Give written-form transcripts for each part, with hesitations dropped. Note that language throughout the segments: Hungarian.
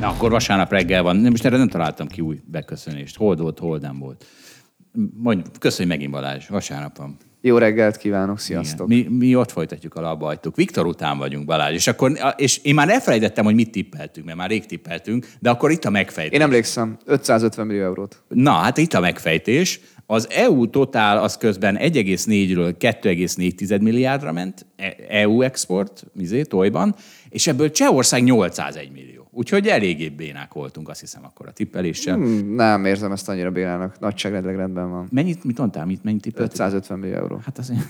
Na, akkor vasárnap reggel van. Most erre nem találtam ki új beköszönést. Hold volt, Hold nem volt. Mondj, köszönj megint, Balázs. Vasárnap van. Jó reggelt kívánok, sziasztok. Mi ott folytatjuk a labajtuk. Viktor után vagyunk, Balázs. És én már elfelejtettem, hogy mit tippeltünk, mert már rég tippeltünk, de akkor itt a megfejtés. Én emlékszem, 550 millió eurót. Na, hát itt a megfejtés. Az EU totál az közben 1,4-ről 2,4 milliárdra ment, EU export, tojban, és ebből Csehország 801 millió. Úgyhogy eléggé bénák voltunk, azt hiszem, akkor a tippeléssel. Nem érzem ezt annyira bénának, nagyságrendleg rendben van. Mit mondtál, mennyit tippeltük? 550 millió euró. Hát azért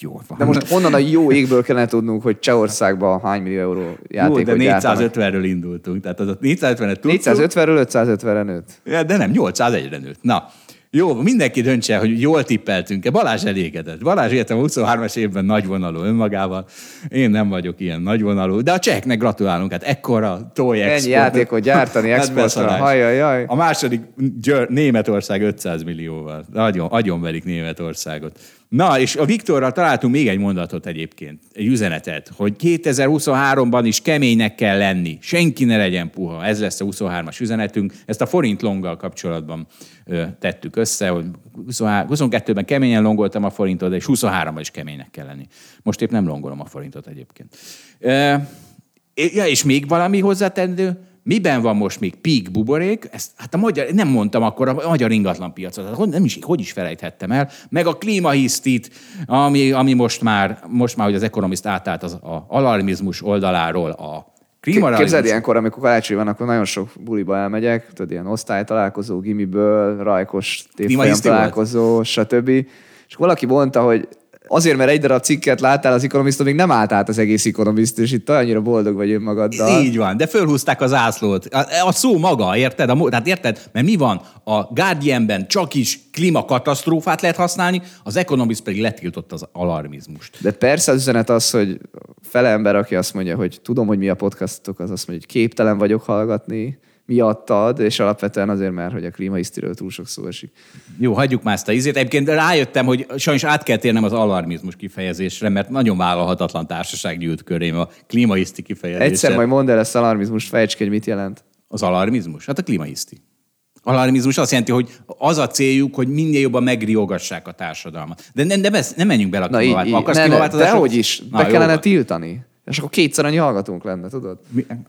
jól van. De most onnan a jó égből kellene tudnunk, hogy Csehországban hány millió euró játékot de 450-ről indultunk, tehát az a 450-et tudtuk. 450-ről 550-re nőtt. Ja, de nem, 801-re nőtt. Na. Jó, mindenki döntse, hogy jól tippeltünk-e. Balázs elégedett. Balázs értem 23-as évben nagyvonalú önmagával. Én nem vagyok ilyen nagyvonalú. De a cseheknek gratulálunk. Hát ekkora tojexport. Ennyi játékot gyártani exportra. Hajjajjaj. A második Németország 500 millióval. Agyonverik Németországot. Na, és a Viktorral találtunk még egy mondatot egyébként, egy üzenetet, hogy 2023-ban is keménynek kell lenni, senki ne legyen puha, ez lesz a 23-as üzenetünk. Ezt a forint longgal kapcsolatban tettük össze, hogy 22-ben keményen longoltam a forintot, és 23-ban is keménynek kell lenni. Most épp nem longolom a forintot egyébként. Ja, és még valami hozzátendő? Miben van most még peak buborék? Ezt, hát nem mondtam akkor a magyar ingatlanpiacot, hogy is felejthettem el, meg a klímahisztit, ami most már, hogy az Economist átállt az alarmizmus oldaláról a klímaralizmus. Képzeld ilyenkor, amikor karácsony van, akkor nagyon sok buliba elmegyek, tudod, ilyen osztálytalálkozó, gimiből, rajkos tévfolyam találkozó, stb. És valaki mondta, hogy azért, mert egy darab cikket láttál az Economistól, még nem állt át az egész Economist, és itt annyira boldog vagy önmagaddal. Így van, de fölhúzták az ászlót. A szó maga, érted? Tehát érted? Mert mi van? A Guardianben csak is klímakatasztrófát lehet használni, az Economist pedig letiltott az alarmizmust. De persze az üzenet az, hogy felember, aki azt mondja, hogy tudom, hogy mi a podcastotok, az azt mondja, hogy képtelen vagyok hallgatni, miattad, és alapvetően azért már, hogy a klímahisztiről túl sok szó esik. Jó, hagyjuk már ezt a ízét. Egyébként rájöttem, hogy sajnos át kell térnem az alarmizmus kifejezésre, mert nagyon vállalhatatlan társaság gyűlt körém a klímahiszti kifejezésre. Egyszer majd mondd el ezt alarmizmust, fejtsd ki, hogy mit jelent. Az alarmizmus? Hát a klímahiszti. Alarmizmus azt jelenti, hogy az a céljuk, hogy minél jobban megriogassák a társadalmat. De nem menjünk bele a klímaváltozásra. Dehogy is, be kellene tiltani. És akkor kétszer annyi hallgatónk lenne, tudod?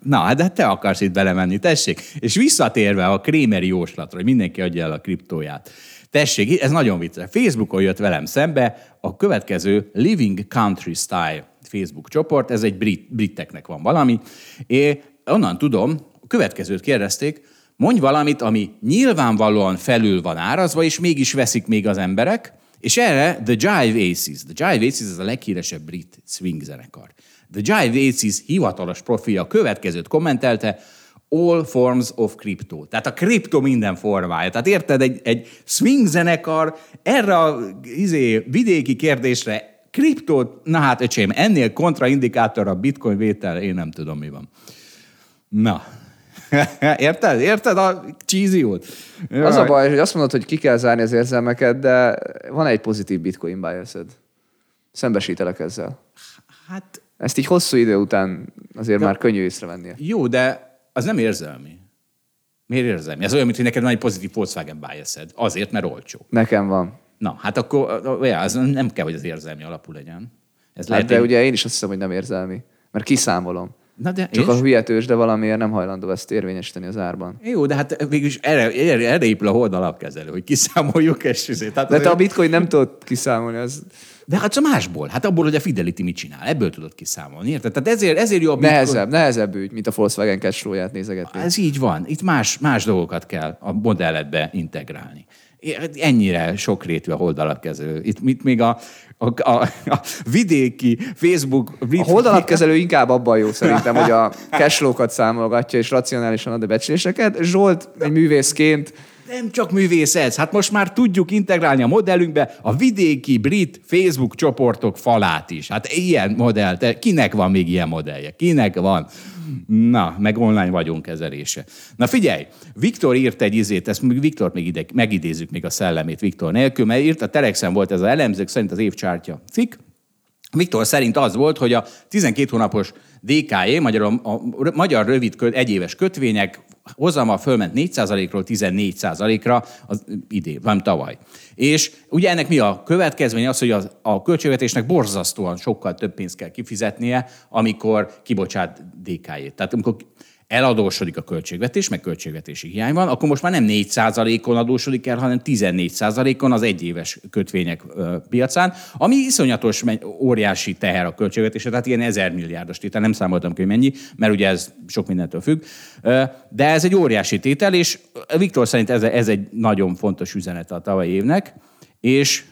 Na, de te akarsz itt belemenni, tessék. És visszatérve a krémeri jóslatra, hogy mindenki adja el a kriptóját. Tessék, ez nagyon vicces. Facebookon jött velem szembe a következő Living Country Style Facebook csoport, ez egy briteknek van valami. És onnan tudom, a következőt kérdezték, mondj valamit, ami nyilvánvalóan felül van árazva, és mégis veszik még az emberek, és erre The Jive Aces. The Jive Aces az a leghíresebb brit swing zenekar. The Jive Aces hivatalos profilja következőt kommentelte, all forms of crypto. Tehát a kripto minden formája. Tehát érted, egy swing zenekar erre a vidéki kérdésre kriptót, na hát öcsém, ennél kontraindikátor a bitcoin vétel, én nem tudom mi van. Na, érted? Érted a cheesy-ot? Az a baj, hogy azt mondod, hogy ki kell zárni az érzelmeket, de van egy pozitív bitcoin biased. Szembesítelek ezzel. Hát... Ezt így hosszú idő után azért de, már könnyű észrevenni. Jó, de az nem érzelmi. Miért érzelmi? Ez olyan, mint hogy neked van egy pozitív Volkswagen biased. Azért, mert olcsó. Nekem van. Na, hát akkor az nem kell, hogy az érzelmi alapú legyen. Ez hát de ugye én is azt hiszem, hogy nem érzelmi. Mert kiszámolom. Na de csak és? A hülye tőzs, de valamiért nem hajlandó ezt érvényesíteni az árban. Jó, de hát végülis erre épül a Hold alapkezelő, hogy kiszámoljuk ezt. Hát de te a bitcoin nem tudod kiszámolni, az... De hát másból. Hát abból, hogy a Fidelity mit csinál. Ebből tudod kiszámolni, érted? Tehát ezért jobb... Nehezebb ügy, mint a Volkswagen cashflow-ját nézegetni. Ez így van. Itt más dolgokat kell a modelletbe integrálni. Ennyire sokrétű a Hold Alapkezelő. Itt még a vidéki Facebook... A Hold Alapkezelő inkább abban jó szerintem, hogy a cashflow-kat számolgatja, és racionálisan ad a becsléseket. Zsolt egy művészként... Nem csak művész ez. Hát most már tudjuk integrálni a modellünkbe a vidéki brit Facebook csoportok falát is. Hát ilyen modell. Kinek van még ilyen modellje? Kinek van? Na, meg online vagyonkezelése. Na figyelj, Viktor írt egy izét, ezt Viktort még ide, megidézzük még a szellemét Viktor nélkül, mert írt, a Telexen volt ez az elemzők szerint az évcsártya cikk. Viktor szerint az volt, hogy a 12 hónapos DKE, a magyar rövid egyéves kötvények hozama fölment 4%-ról 14%-ra az idén, nem tavaly. És ugye ennek mi a következménye az, hogy a költségvetésnek borzasztóan sokkal több pénzt kell kifizetnie, amikor kibocsát DK-jét. Tehát amikor eladósodik a költségvetés, meg költségvetési hiány van, akkor most már nem 4%-on adósodik el, hanem 14%-on az egyéves kötvények piacán, ami iszonyatos, óriási teher a költségvetésre, tehát ilyen 1000 milliárdos tétel, nem számoltam ki, hogy mennyi, mert ugye ez sok mindentől függ, de ez egy óriási tétel, és Viktor szerint ez egy nagyon fontos üzenet a tavalyi évnek, és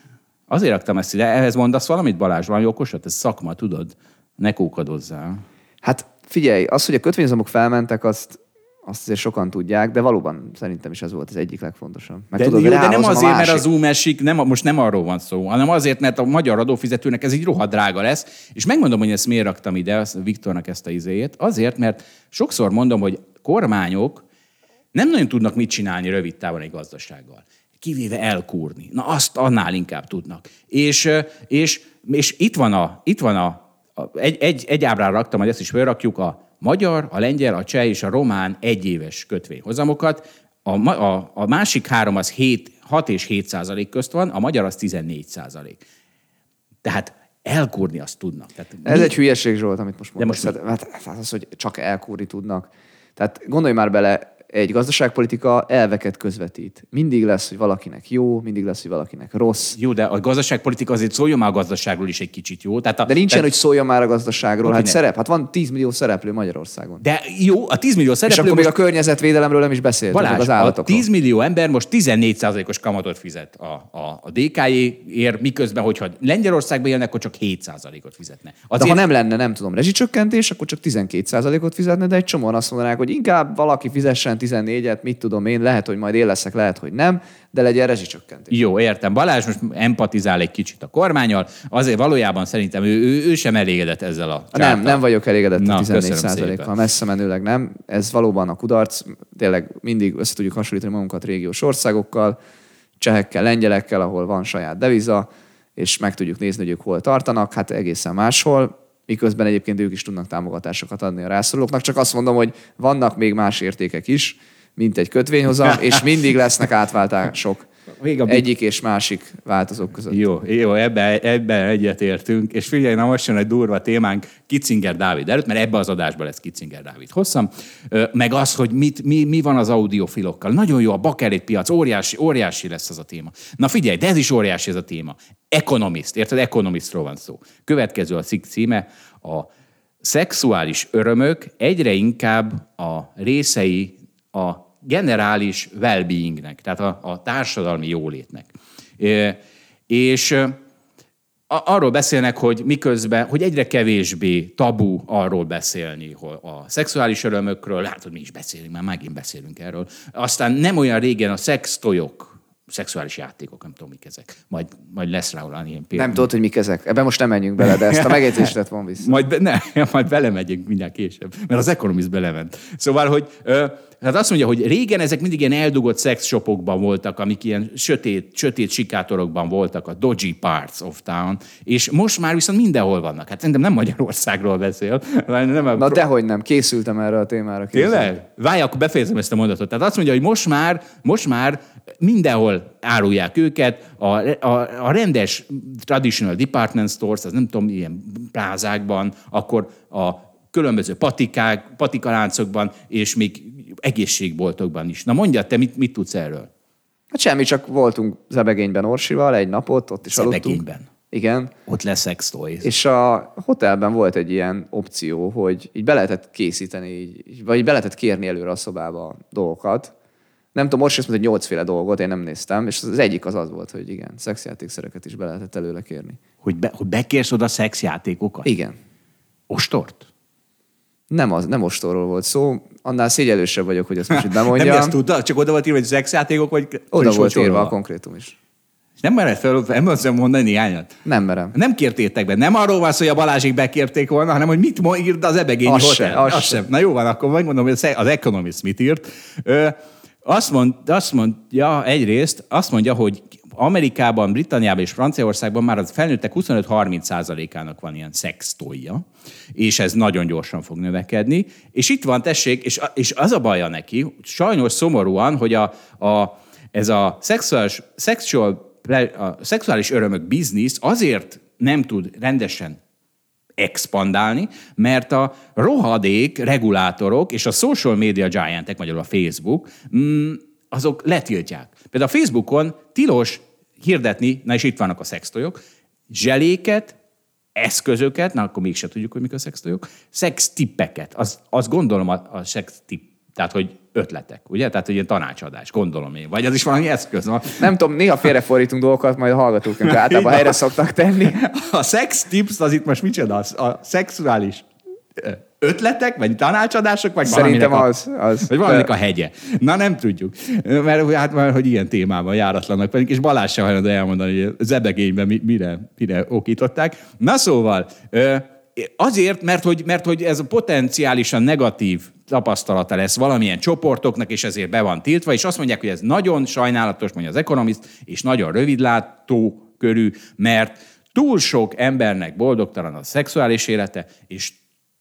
azért raktam ezt ide, ehhez mondasz valamit, Balázs, valami okosat? Ez szakma, tudod? Ne kókadozzál. Hát figyelj, az, hogy a kötvényhozamok felmentek, azt azért sokan tudják, de valóban szerintem is ez volt az egyik legfontosabb. Mert de, tudod, jó, de nem azért, mert a Zoom esik, most nem arról van szó, hanem azért, mert a magyar adófizetőnek ez így rohadt drága lesz, és megmondom, hogy ezt miért raktam ide, Viktornak ezt a izéjét, azért, mert sokszor mondom, hogy kormányok nem nagyon tudnak mit csinálni rövid távon egy gazdasággal. Kivéve elkúrni. Na azt annál inkább tudnak. És itt van a egy ábrára raktam, hogy ezt is felrakjuk, a magyar, a lengyel, a cseh és a román egyéves kötvényhozamokat. A másik három az 6 és 7% közt van, a magyar az 14%. Tehát elkúrni azt tudnak. Tehát ez egy hülyeség, Zsolt, amit most mondasz. De most hát az, hogy csak elkúrni tudnak. Tehát gondolj már bele, egy gazdaságpolitika elveket közvetít. Mindig lesz, hogy valakinek jó, mindig lesz, hogy valakinek rossz. Jó, de a gazdaságpolitika azért szóljon már a gazdaságról is egy kicsit, jó? Tehát de nincsen, hogy szóljon már a gazdaságról. Hát van 10 millió szereplő Magyarországon. De jó, a 10 millió szereplő... És akkor még a környezetvédelemről nem is beszéltünk, Balázs, az állatokról. A 10 millió ember most 14%-os kamatot fizet a DKJ-ért, miközben, hogyha Lengyelországban élnek, akkor csak 7%-ot fizetne. Azért... De ha nem lenne, nem tudom, rezsicsökkentés, akkor csak 12%-ot fizetne, de egy csomóan azt mondanák, hogy inkább valaki fizessen 14-et, mit tudom én, lehet, hogy majd én leszek, lehet, hogy nem, de legyen rezsicsökkentés. Jó, értem. Balázs most empatizál egy kicsit a kormánnyal, azért valójában szerintem ő sem elégedett ezzel a csártal. Nem vagyok elégedett a 14%-kal, messze menőleg nem. Ez valóban a kudarc, tényleg mindig össze tudjuk hasonlítani magunkat régiós országokkal, csehekkel, lengyelekkel, ahol van saját deviza, és meg tudjuk nézni, hogy ők hol tartanak, hát egészen máshol. Miközben egyébként ők is tudnak támogatásokat adni a rászorulóknak. Csak azt mondom, hogy vannak még más értékek is, mint egy kötvényhozam, és mindig lesznek átváltások egyik és másik változók között. Jó, ebben egyetértünk. És figyelj, na most jön egy durva témánk Kitzinger Dávid előtt, mert ebben az adásban lesz Kitzinger Dávid hosszam. Meg az, hogy mi van az audiofilokkal. Nagyon jó a bakerétpiac, óriási lesz ez a téma. Na figyelj, de ez is óriási ez a téma. Economist, érted? Economistról van szó. Következő a cikk címe, a szexuális örömök egyre inkább a részei a generális well-beingnek, tehát a társadalmi jólétnek. Arról beszélnek, hogy miközben, hogy egyre kevésbé tabu arról beszélni, hogy a szexuális örömökről, látod, mi is beszélünk, már beszélünk erről. Aztán nem olyan régen a szextojok, szexuális játékok, nem tudom, mik ezek. Majd lesz rá olyan ilyen például. Nem tudod, hogy mik ezek. Ebben most nem menjünk bele, de ezt a megjegyzést van vissza. Majd belemegyünk mindjárt később, mert az Economist belement. Szóval, hogy hát azt mondja, hogy régen ezek mindig ilyen eldugott szexshopokban voltak, amik ilyen sötét sikátorokban voltak, a dodgy parts of town, és most már viszont mindenhol vannak. Hát szerintem nem Magyarországról beszél. Na dehogy nem, készültem erre a témára. Tényleg? Várj, akkor befejezem ezt a mondatot. Tehát azt mondja, hogy most már mindenhol árulják őket, a rendes traditional department stores, az nem tudom, ilyen plázákban, akkor a különböző patikaláncokban, és még egészségboltokban is. Na mondjad, te mit tudsz erről? Hát semmi, csak voltunk Zebegényben Orsival egy napot, ott is aludtunk. Zebegényben? Igen. Ott lesz sextoys. És a hotelben volt egy ilyen opció, hogy így be lehetett készíteni, vagy be lehetett kérni előre a szobába dolgokat, Nem tudom, most azt mondta, hogy 8 féle dolgot, én nem néztem, és az egyik az az volt, hogy igen, szexjátékszereket is be lehetett előle kérni. Hogy bekérsz oda szexjátékokat? Igen. Ostort? Nem ostorról volt szó, annál szégyelősebb vagyok, hogy ezt most itt bemondjam. Nem ezt tudta? Csak oda volt írva, hogy szexjátékok, vagy... Oda volt írva a konkrétum is. És nem mered fel, emlékszem mondani néhányat? Nem merem. Nem kértétek be. Nem arról van szó, hogy a Balázsik bekérték volna, hanem hogy mit írt az Zebegény Hotel. Az sem. Na jó van, akkor megmondom, hogy az Economist mit írt. Azt mondja, egyrészt azt mondja, hogy Amerikában, Britanniában és Franciaországban már az felnőttek 25-30%-ának van ilyen szextolja, és ez nagyon gyorsan fog növekedni. És itt van, tessék, és az a baja neki, sajnos szomorúan, hogy a szexuális örömök biznisz azért nem tud rendesen expandálni, mert a rohadék regulátorok és a social media giantek, magyarul a Facebook, azok letiltják. Például a Facebookon tilos hirdetni, na és itt vannak a szextolyok, zseléket, eszközöket, na akkor mégse tudjuk, hogy mik a szextolyok, szextippeket, azt gondolom a szextipp, tehát, hogy ötletek, ugye? Tehát, hogy ilyen tanácsadás, gondolom én. Vagy az is valami eszköz. No? Nem tudom, néha félrefordítunk dolgokat, majd a hallgatók általában helyre szoktak tenni. A sex tips, az itt most micsoda? A szexuális ötletek, vagy tanácsadások, vagy szerintem az. Vagy valaminek a hegye. Na, nem tudjuk. Mert hát már, hogy ilyen témában járatlanak pedig, és Balázs sem hajlandó elmondani, hogy Zebegényben mire okították. Na szóval, azért, mert hogy ez potenciálisan negatív tapasztalata lesz valamilyen csoportoknak, és ezért be van tiltva, és azt mondják, hogy ez nagyon sajnálatos, mondja az Economist, és nagyon rövidlátó körű, mert túl sok embernek boldogtalan a szexuális élete, és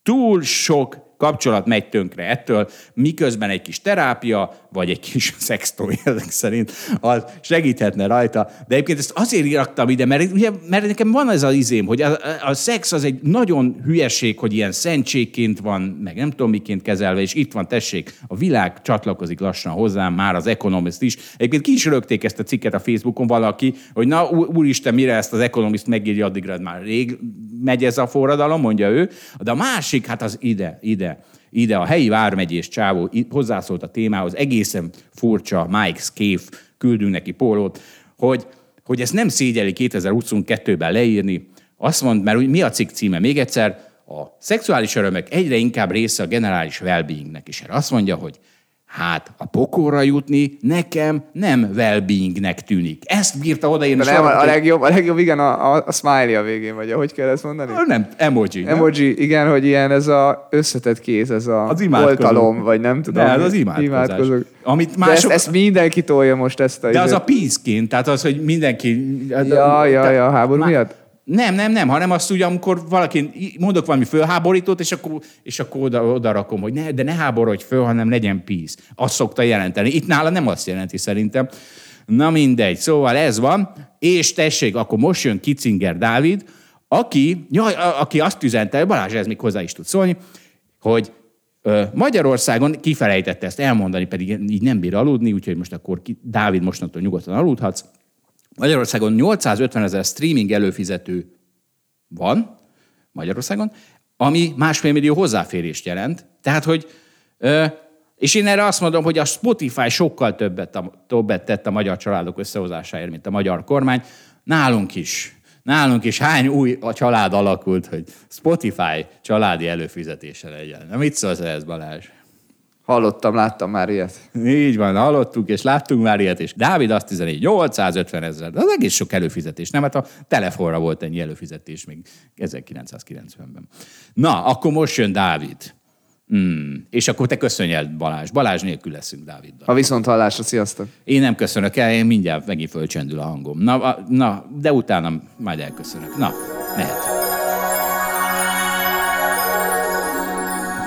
túl sok kapcsolat megy tönkre ettől, miközben egy kis terápia, vagy egy kis szextoy ezek szerint, az segíthetne rajta. De egyébként ezt azért iraktam ide, mert nekem van ez az izém, hogy a szex az egy nagyon hülyeség, hogy ilyen szentségként van, meg nem tudom miként kezelve, és itt van, tessék, a világ csatlakozik lassan hozzám, már az Economist is. Egyébként ki is rögték ezt a cikket a Facebookon valaki, hogy na úristen, mire ezt az Economist megírja, addigra már rég megy ez a forradalom, mondja ő. De a másik, hát az ide a helyi vármegyés csávó hozzászólt a témához, egészen furcsa, Mike Scaife, küldünk neki pólót, hogy ezt nem szégyeli 2022-ben leírni. Azt mond, mert mi a cikk címe? Még egyszer, a szexuális örömök egyre inkább része a generális well-beingnek. És erre azt mondja, hogy hát a pokolra jutni nekem nem well-beingnek tűnik. Ezt bírta odaírni. A legjobb, igen, a smiley a végén, vagy ahogy kell ezt mondani? Nem, emoji. Emoji, nem? Igen, hogy ilyen ez a összetett kéz, ez a oltalom, vagy nem tudom. De az imádkozás. Amit mások... ezt mindenki tolja most ezt a... De az a peace-ként, tehát az, hogy mindenki... Ja, háború miatt? Nem, hanem azt ugye, amikor valaki mondok valami fölháborítót, és akkor oda rakom, hogy ne háborodj föl, hanem legyen peace. Azt szokta jelenteni. Itt nála nem azt jelenti szerintem. Na mindegy, szóval ez van. És tessék, akkor most jön Kitzinger Dávid, aki azt üzente, Balázs, ez még hozzá is tud szólni, hogy Magyarországon kifelejtette ezt elmondani, pedig így nem bír aludni, úgyhogy most akkor Dávid mostantól nyugodtan aludhatsz. Magyarországon 850 000 streaming előfizető van, Magyarországon, ami 1,5 millió hozzáférést jelent. Tehát, hogy... És én erre azt mondom, hogy a Spotify sokkal többet tett a magyar családok összehozásáért, mint a magyar kormány. Nálunk is hány új a család alakult, hogy Spotify családi előfizetése legyen. Na, mit szólsz ehhez, Balázs? Hallottam, láttam már ilyet. Így van, hallottuk és láttunk már ilyet, és Dávid azt üzeni, 850 000, az egész sok előfizetés, nem? Hát a telefonra volt ennyi előfizetés még 1990-ben. Na, akkor most jön Dávid. És akkor te köszönj el, Balázs. Balázs nélkül leszünk Dáviddal. A viszonthallásra, sziasztok. Én nem köszönök el, én mindjárt megint fölcsendül a hangom. Na, de utána majd elköszönök. Na, mehet.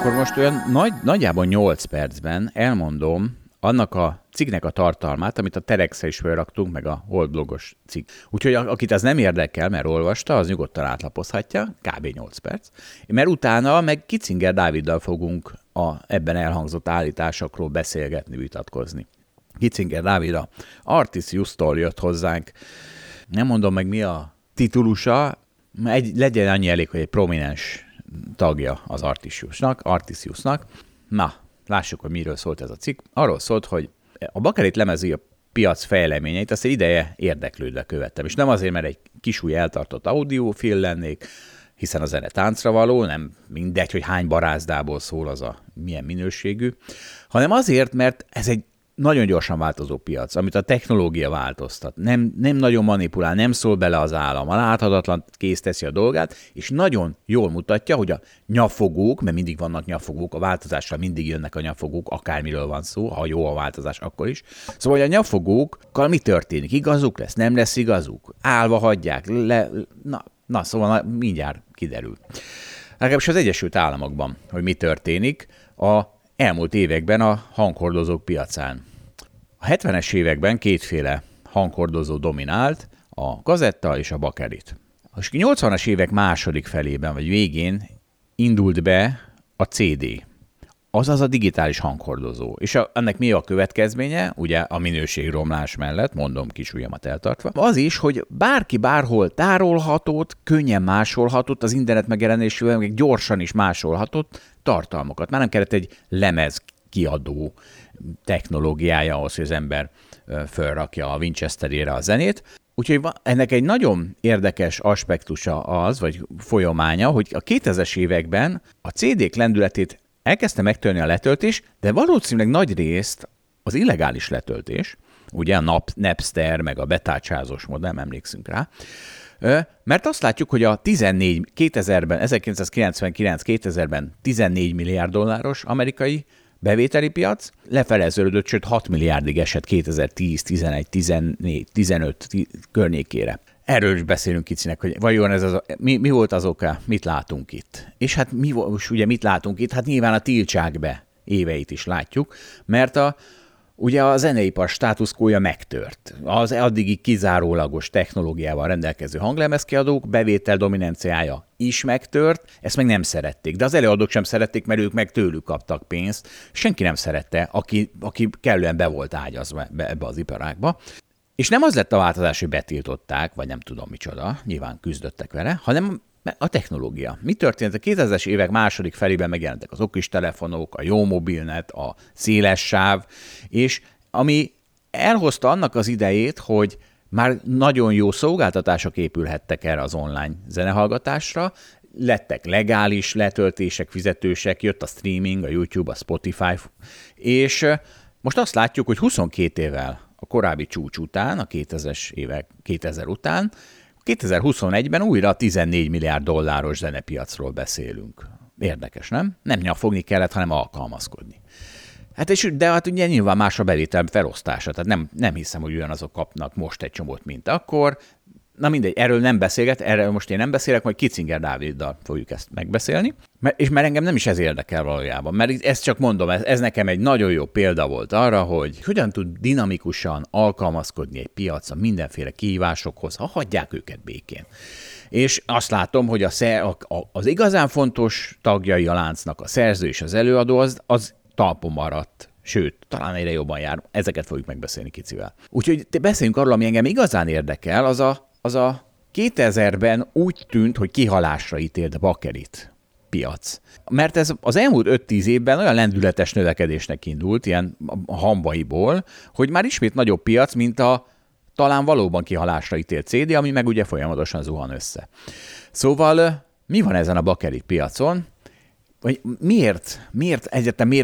Akkor most olyan nagyjából 8 percben elmondom annak a cikknek a tartalmát, amit a Telexre is felraktunk, meg a Hold blogos cikk. Úgyhogy akit az nem érdekel, mert olvasta, az nyugodtan átlapozhatja, kb. 8 perc. Mert utána meg Kitzinger Dáviddal fogunk ebben elhangzott állításokról beszélgetni, vitatkozni. Kitzinger Dávid a Artisjustól jött hozzánk. Nem mondom meg, mi a titulusa, legyen annyi elég, hogy egy prominens tagja az Artisjusnak. Na, lássuk, hogy miről szólt ez a cikk. Arról szólt, hogy a Bakelit lemezi a piac fejleményeit, azt egy ideje érdeklődve követtem. És nem azért, mert egy kisúly eltartott audiófil lennék, hiszen a zene táncra való, nem mindegy, hogy hány barázdából szól az a milyen minőségű, hanem azért, mert ez egy nagyon gyorsan változó piac, amit a technológia változtat. Nem nagyon manipulál, nem szól bele az állam, a láthatatlan kész teszi a dolgát, és nagyon jól mutatja, hogy a nyafogók, mert mindig vannak nyafogók, a változásra mindig jönnek a nyafogók, akármiről van szó, ha jó a változás, akkor is. Szóval, hogy a nyafogókkal mi történik? Igazuk lesz? Nem lesz igazuk? Állva hagyják? Na, szóval mindjárt kiderül. Legalábbis az Egyesült Államokban, hogy mi történik a elmúlt években a hanghordozók piacán. A 70-es években kétféle hanghordozó dominált, a gazetta és a bakelit. A 80-as évek második felében vagy végén indult be a CD, azaz a digitális hanghordozó. És ennek mi a következménye? Ugye a minőségromlás mellett, mondom kis ujjamat eltartva, az is, hogy bárki bárhol tárolhatott, könnyen másolhatott, az internet megjelenésével meg gyorsan is másolhatott tartalmakat. Már nem kellett egy lemez kiadó technológiája ahhoz, hogy az ember felrakja a Winchesterére a zenét. Úgyhogy ennek egy nagyon érdekes aspektusa az, vagy folyamánya, hogy a 2000-es években a CD-k lendületét elkezdte megtörni a letöltés, de valószínűleg nagy részt az illegális letöltés, ugye a Napster, meg a betárcsázós mód, nem emlékszünk rá, mert azt látjuk, hogy a 1999-2000-ben 14 milliárd dolláros amerikai bevételi piac lefeleződött, sőt 6 milliárdig esett 2010-11-14-15 környékére. Erről is beszélünk Kicinek, hogy vajon ez az, mi volt az oka, mit látunk itt. És hát most ugye mit látunk itt? Hát nyilván a tiltsák be éveit is látjuk, mert ugye a zeneipar státuszkója megtört. Az addigi kizárólagos technológiával rendelkező hanglemezkiadók bevétel dominanciája is megtört, ezt meg nem szerették. De az előadók sem szerették, mert ők meg tőlük kaptak pénzt. Senki nem szerette, aki kellően be volt ágyazva ebbe az iparágba. És nem az lett a változás, hogy betiltották, vagy nem tudom micsoda, nyilván küzdöttek vele, hanem a technológia. Mi történt? A 2000-es évek második felében megjelentek az okis telefonok, a jó mobilnet, a széles sáv, és ami elhozta annak az idejét, hogy már nagyon jó szolgáltatások épülhettek erre az online zenehallgatásra, lettek legális letöltések, fizetősek, jött a streaming, a YouTube, a Spotify, és most azt látjuk, hogy 22 évvel a korábbi csúcs után, a 2000-es évek, 2000 után, 2021-ben újra 14 milliárd dolláros zenepiacról beszélünk. Érdekes, nem? Nem nyafogni kellett, hanem alkalmazkodni. De ugye nyilván más a bevétel felosztása, tehát nem hiszem, hogy ugyanazok kapnak most egy csomót, mint akkor. Na mindegy, erről nem beszélget, erről most én nem beszélek, majd Kitzinger Dáviddal fogjuk ezt megbeszélni, mert engem nem is ez érdekel valójában, mert ezt csak mondom, ez nekem egy nagyon jó példa volt arra, hogy hogyan tud dinamikusan alkalmazkodni egy piac a mindenféle kihívásokhoz, ha hagyják őket békén. És azt látom, hogy az igazán fontos tagjai a láncnak, a szerző és az előadó, az talpon maradt. Sőt, talán egyre jobban jár. Ezeket fogjuk megbeszélni Kicivel. Úgyhogy beszéljünk arról, ami engem igazán érdekel, az a 2000-ben úgy tűnt, hogy kihalásra ítélt a bakelit piac. Mert ez az elmúlt 5-10 évben olyan lendületes növekedésnek indult, ilyen hambaiból, hogy már ismét nagyobb piac, mint a talán valóban kihalásra ítélt CD, ami meg ugye folyamatosan zuhan össze. Szóval mi van ezen a bakelit piacon? Vagy miért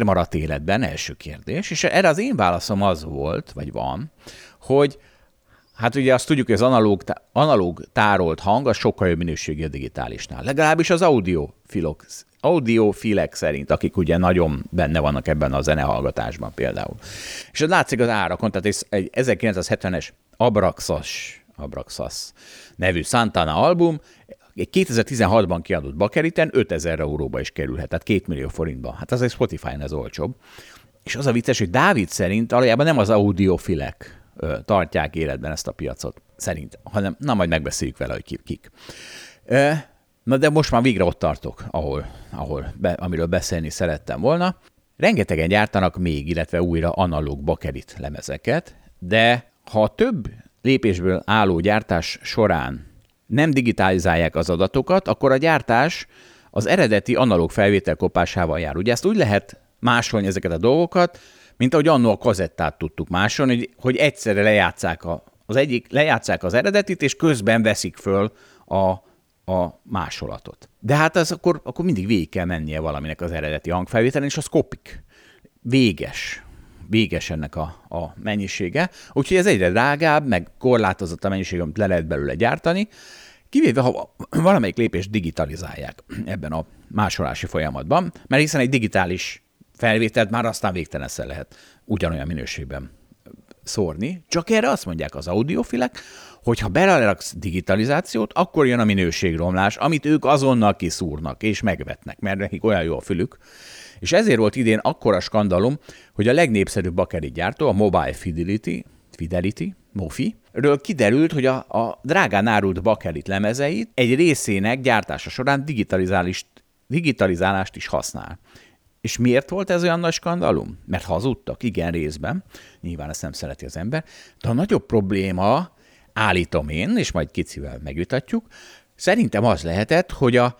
maradt életben? Első kérdés. És erre az én válaszom az volt, vagy van, hogy hát ugye azt tudjuk, hogy az analóg tárolt hang az sokkal jobb minőségű a digitálisnál. Legalábbis az audiofilek szerint, akik ugye nagyon benne vannak ebben a zenehallgatásban például. És az látszik az árakon, tehát egy 1970-es Abraxas nevű Santana album, egy 2016-ban kiadott bakeliten 5000 euróba is kerülhet, tehát 2 millió forintba. Hát az egy Spotify-n ez olcsóbb. És az a vicces, hogy Dávid szerint alapjában nem az audiofilek tartják életben ezt a piacot, szerint, hanem na majd megbeszéljük vele, hogy kik. Na de most már végre ott tartok, amiről beszélni szerettem volna. Rengetegen gyártanak még, illetve újra analóg bakelit lemezeket, de ha több lépésből álló gyártás során nem digitalizálják az adatokat, akkor a gyártás az eredeti analóg felvétel kopásával jár. Ugye ezt úgy lehet másolni ezeket a dolgokat, Mint ahogy annó a kazettát tudtuk másolni, hogy egyszerre lejátszák lejátszák az eredetit, és közben veszik föl a másolatot. De hát az akkor mindig végig kell mennie valaminek az eredeti hangfelvételen, és az kopik. Véges ennek a mennyisége, úgyhogy ez egyre drágább, meg korlátozott a mennyiség, amit le lehet belőle gyártani, kivéve, ha valamelyik lépést digitalizálják ebben a másolási folyamatban, mert hiszen egy digitális felvételt már aztán végtelenszer lehet ugyanolyan minőségben szórni, csak erre azt mondják az audiofilek, hogy ha beleraksz digitalizációt, akkor jön a minőségromlás, amit ők azonnal kiszúrnak és megvetnek, mert nekik olyan jó a fülük. És ezért volt idén akkora skandalom, hogy a legnépszerűbb bakeri gyártó, a Mobile Fidelity, Mofi-ről kiderült, hogy a drágán árult bakerit lemezeit egy részének gyártása során digitalizálást is használ. És miért volt ez olyan nagy skandalum? Mert hazudtak, igen, részben, nyilván ezt nem szereti az ember, de a nagyobb probléma, állítom én, és majd kicsivel megvitatjuk, szerintem az lehetett, hogy a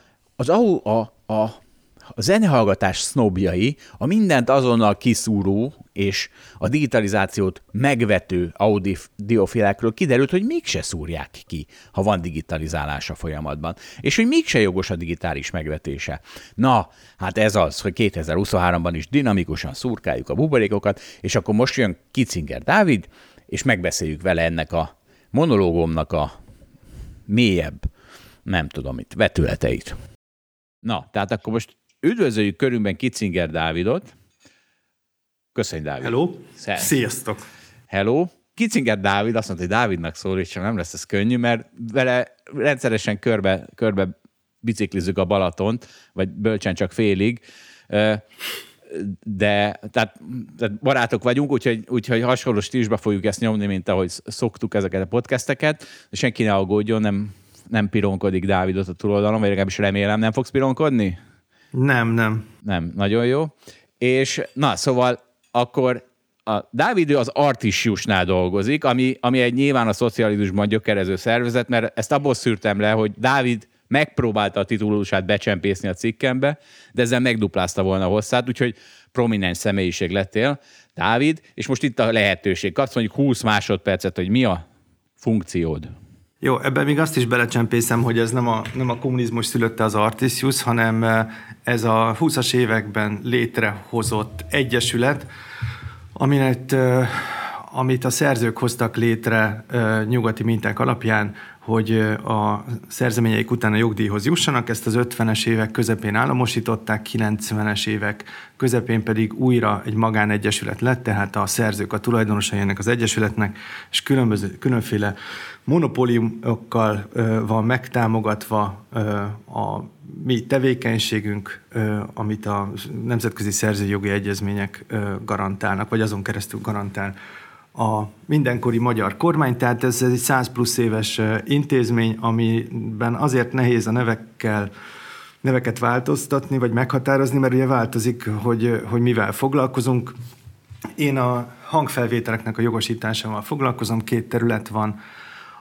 zenehallgatás sznobjai, a mindent azonnal kiszúró és a digitalizációt megvető audiofilekről kiderült, hogy mégse szúrják ki, ha van digitalizálás a folyamatban, és hogy mégse jogos a digitális megvetése. Na, hát ez az, hogy 2023-ban is dinamikusan szurkáljuk a buborékokat, és akkor most jön Kitzinger Dávid, és megbeszéljük vele ennek a monológomnak a mélyebb, vetületeit. Na, tehát akkor most üdvözöljük körünkben Kitzinger Dávidot. Köszönj, Dávid. Hello. Sziasztok. Hello. Kitzinger Dávid azt mondta, hogy Dávidnak szólítsa, nem lesz ez könnyű, mert vele rendszeresen körbe biciklizzük a Balatont, vagy bölcsen csak félig, de tehát barátok vagyunk, úgyhogy hasonló stílusba fogjuk ezt nyomni, mint ahogy szoktuk ezeket a podcasteket. Senki ne aggódjon, nem pironkodik Dávidot a túloldalon, vagy legalábbis remélem, nem fogsz pironkodni? Nem. Nem, nagyon jó. És na, szóval akkor a Dávid az Artisjusnál dolgozik, ami egy nyilván a szocializmusban gyökerező szervezet, mert ezt abból szűrtem le, hogy Dávid megpróbálta a titulusát becsempészni a cikkembe, de ezzel megduplázta volna hosszát, úgyhogy prominens személyiség lettél, Dávid, és most itt a lehetőség. Kapsz mondjuk 20 másodpercet, hogy mi a funkciód. Jó, ebben még azt is belecsempészem, hogy ez nem a kommunizmus szülötte az Artisjus, hanem ez a 20-as években létrehozott egyesület, amit a szerzők hoztak létre nyugati minták alapján, hogy a szerzeményeik után a jogdíjhoz jussanak, ezt az 50-es évek közepén államosították, 90-es évek közepén pedig újra egy magánegyesület lett, tehát a szerzők a tulajdonosai ennek az egyesületnek, és különféle monopóliumokkal van megtámogatva a mi tevékenységünk, amit a nemzetközi szerzőjogi egyezmények garantálnak, vagy azon keresztül garantál a mindenkori magyar kormány, tehát ez egy 100 plusz éves intézmény, amiben azért nehéz a neveket változtatni, vagy meghatározni, mert ugye változik, hogy mivel foglalkozunk. Én a hangfelvételeknek a jogosításával foglalkozom, 2 terület van,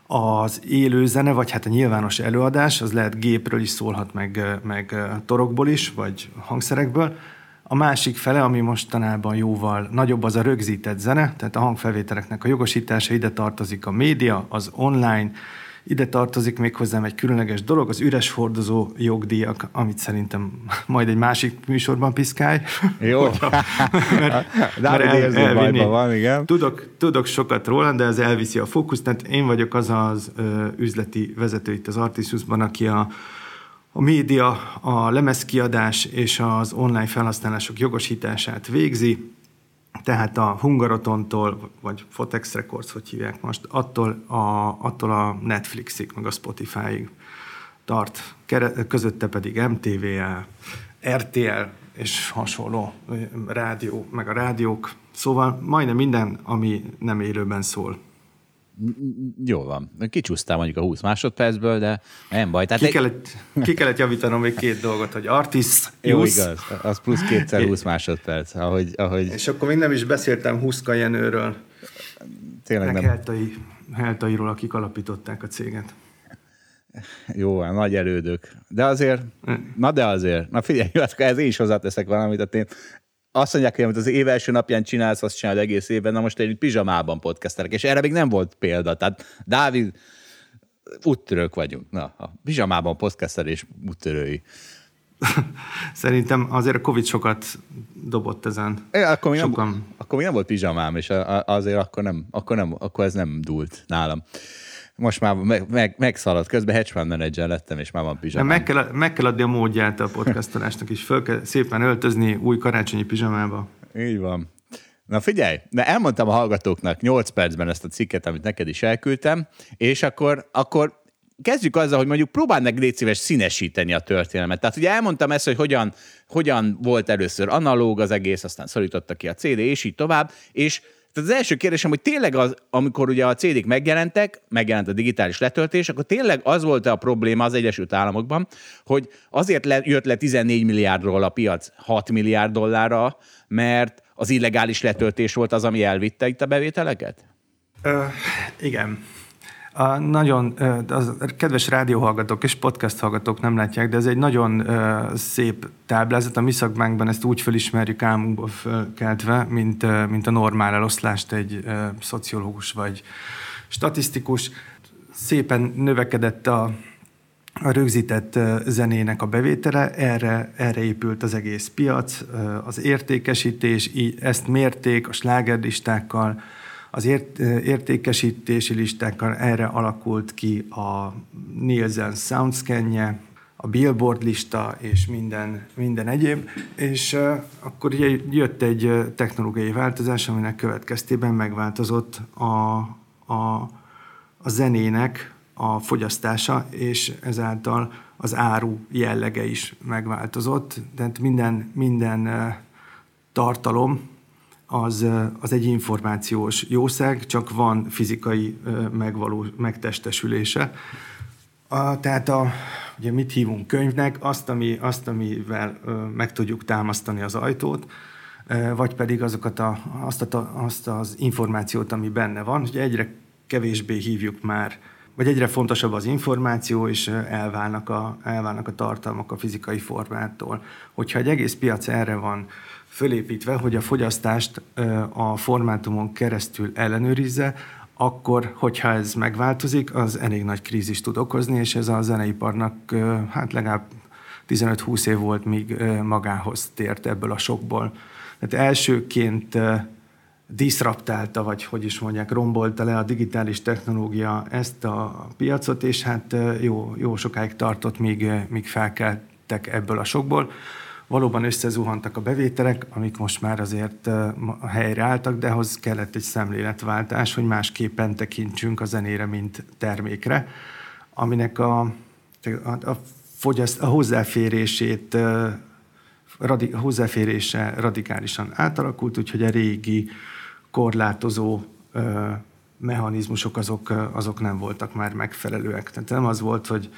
az élőzene, vagy hát a nyilvános előadás, az lehet gépről is szólhat, meg torokból is, vagy hangszerekből. A másik fele, ami mostanában jóval nagyobb, az a rögzített zene, tehát a hangfelvételeknek a jogosítása, ide tartozik a média, az online, ide tartozik még hozzám egy különleges dolog, az üres hordozó jogdíjak, amit szerintem majd egy másik műsorban piszkálj. Jó. mert bajban van, igen. Tudok sokat róla, de ez elviszi a fókuszt, tehát én vagyok az az üzleti vezető itt az Artisjusban, aki a média, a lemezkiadás és az online felhasználások jogosítását végzi, tehát a Hungarotontól, vagy Fotex Records, hogy hívják most, attól a Netflixig, meg a Spotifyig tart, közötte pedig MTV, RTL és hasonló rádió, meg a rádiók. Szóval majdnem minden, ami nem élőben szól. Jól van. Kicsúsztál mondjuk a 20 másodpercből, de nem baj. Tehát ki kellett javítanom még 2 dolgot, hogy Artisjus. Jó, igaz. Az plusz 2-szer 20 másodperc. És akkor még nem is beszéltem Huszka Jenőről. Tényleg nem. Heltairól, akik alapították a céget. Jó van, nagy elődök. De azért, na figyelj, akkor ez én is hozzáteszek valamit, Azt mondják, hogy amit az év első napján csinálsz, azt csinálod egész évben, na most én pizsamában podcasterek, és erre még nem volt példa. Tehát Dávid, úttörők vagyunk. Na, a pizsamában podcaster és úttörői. Szerintem azért a Covid sokat dobott ezen. É, akkor még nem volt pizsamám, és azért akkor ez nem dúlt nálam. Most már megszaladt közben, hedge fund manager lettem, és már van pizsamám. De meg kell adni a módját a podcastolásnak is. Föl kell szépen öltözni új karácsonyi pizsamába. Így van. Na figyelj, de elmondtam a hallgatóknak 8 percben ezt a cikket, amit neked is elküldtem, és akkor kezdjük azzal, hogy mondjuk próbáld meg légy szíves színesíteni a történelmet. Tehát ugye elmondtam ezt, hogy hogyan volt először analóg az egész, aztán szorította ki a CD, és így tovább, és tehát az első kérdésem, hogy tényleg az, amikor ugye a CD-k megjelent a digitális letöltés, akkor tényleg az volt a probléma az Egyesült Államokban, hogy azért jött le 14 milliárdról a piac 6 milliárd dollárra, mert az illegális letöltés volt az, ami elvitte itt a bevételeket? Igen. Kedves rádióhallgatók és podcast hallgatók nem látják, de ez egy nagyon szép táblázat. A mi szakmánkban ezt úgy felismerjük álmunkba felkeltve, mint a normál eloszlást egy szociológus vagy statisztikus. Szépen növekedett a rögzített zenének a bevétele, erre épült az egész piac, az értékesítés, ezt mérték a slágerlistákkal, az értékesítési listákkal, erre alakult ki a Nielsen Soundscan-je, a Billboard lista és minden egyéb, és akkor jött egy technológiai változás, aminek következtében megváltozott a zenének a fogyasztása, és ezáltal az áru jellege is megváltozott, tehát minden tartalom, az egy információs jószág, csak van fizikai megtestesülése. Ugye mit hívunk könyvnek? Azt, amivel meg tudjuk támasztani az ajtót, vagy pedig azt az információt, ami benne van, hogy egyre kevésbé hívjuk már, vagy egyre fontosabb az információ, és elválnak a tartalmak a fizikai formától. Hogyha egy egész piac erre van fölépítve, hogy a fogyasztást a formátumon keresztül ellenőrizze, akkor, hogyha ez megváltozik, az elég nagy krízist tud okozni, és ez a zeneiparnak legalább 15-20 év volt, míg magához tért ebből a sokból. Tehát elsőként diszraptálta, vagy hogy is mondják, rombolta le a digitális technológia ezt a piacot, és jó sokáig tartott, míg felkeltek ebből a sokból. Valóban összezuhantak a bevételek, amik most már azért helyreálltak, de ahhoz kellett egy szemléletváltás, hogy másképpen tekintsünk a zenére, mint termékre, aminek a hozzáférése radikálisan átalakult, úgyhogy a régi korlátozó mechanizmusok azok nem voltak már megfelelőek. Tehát nem az volt, hogy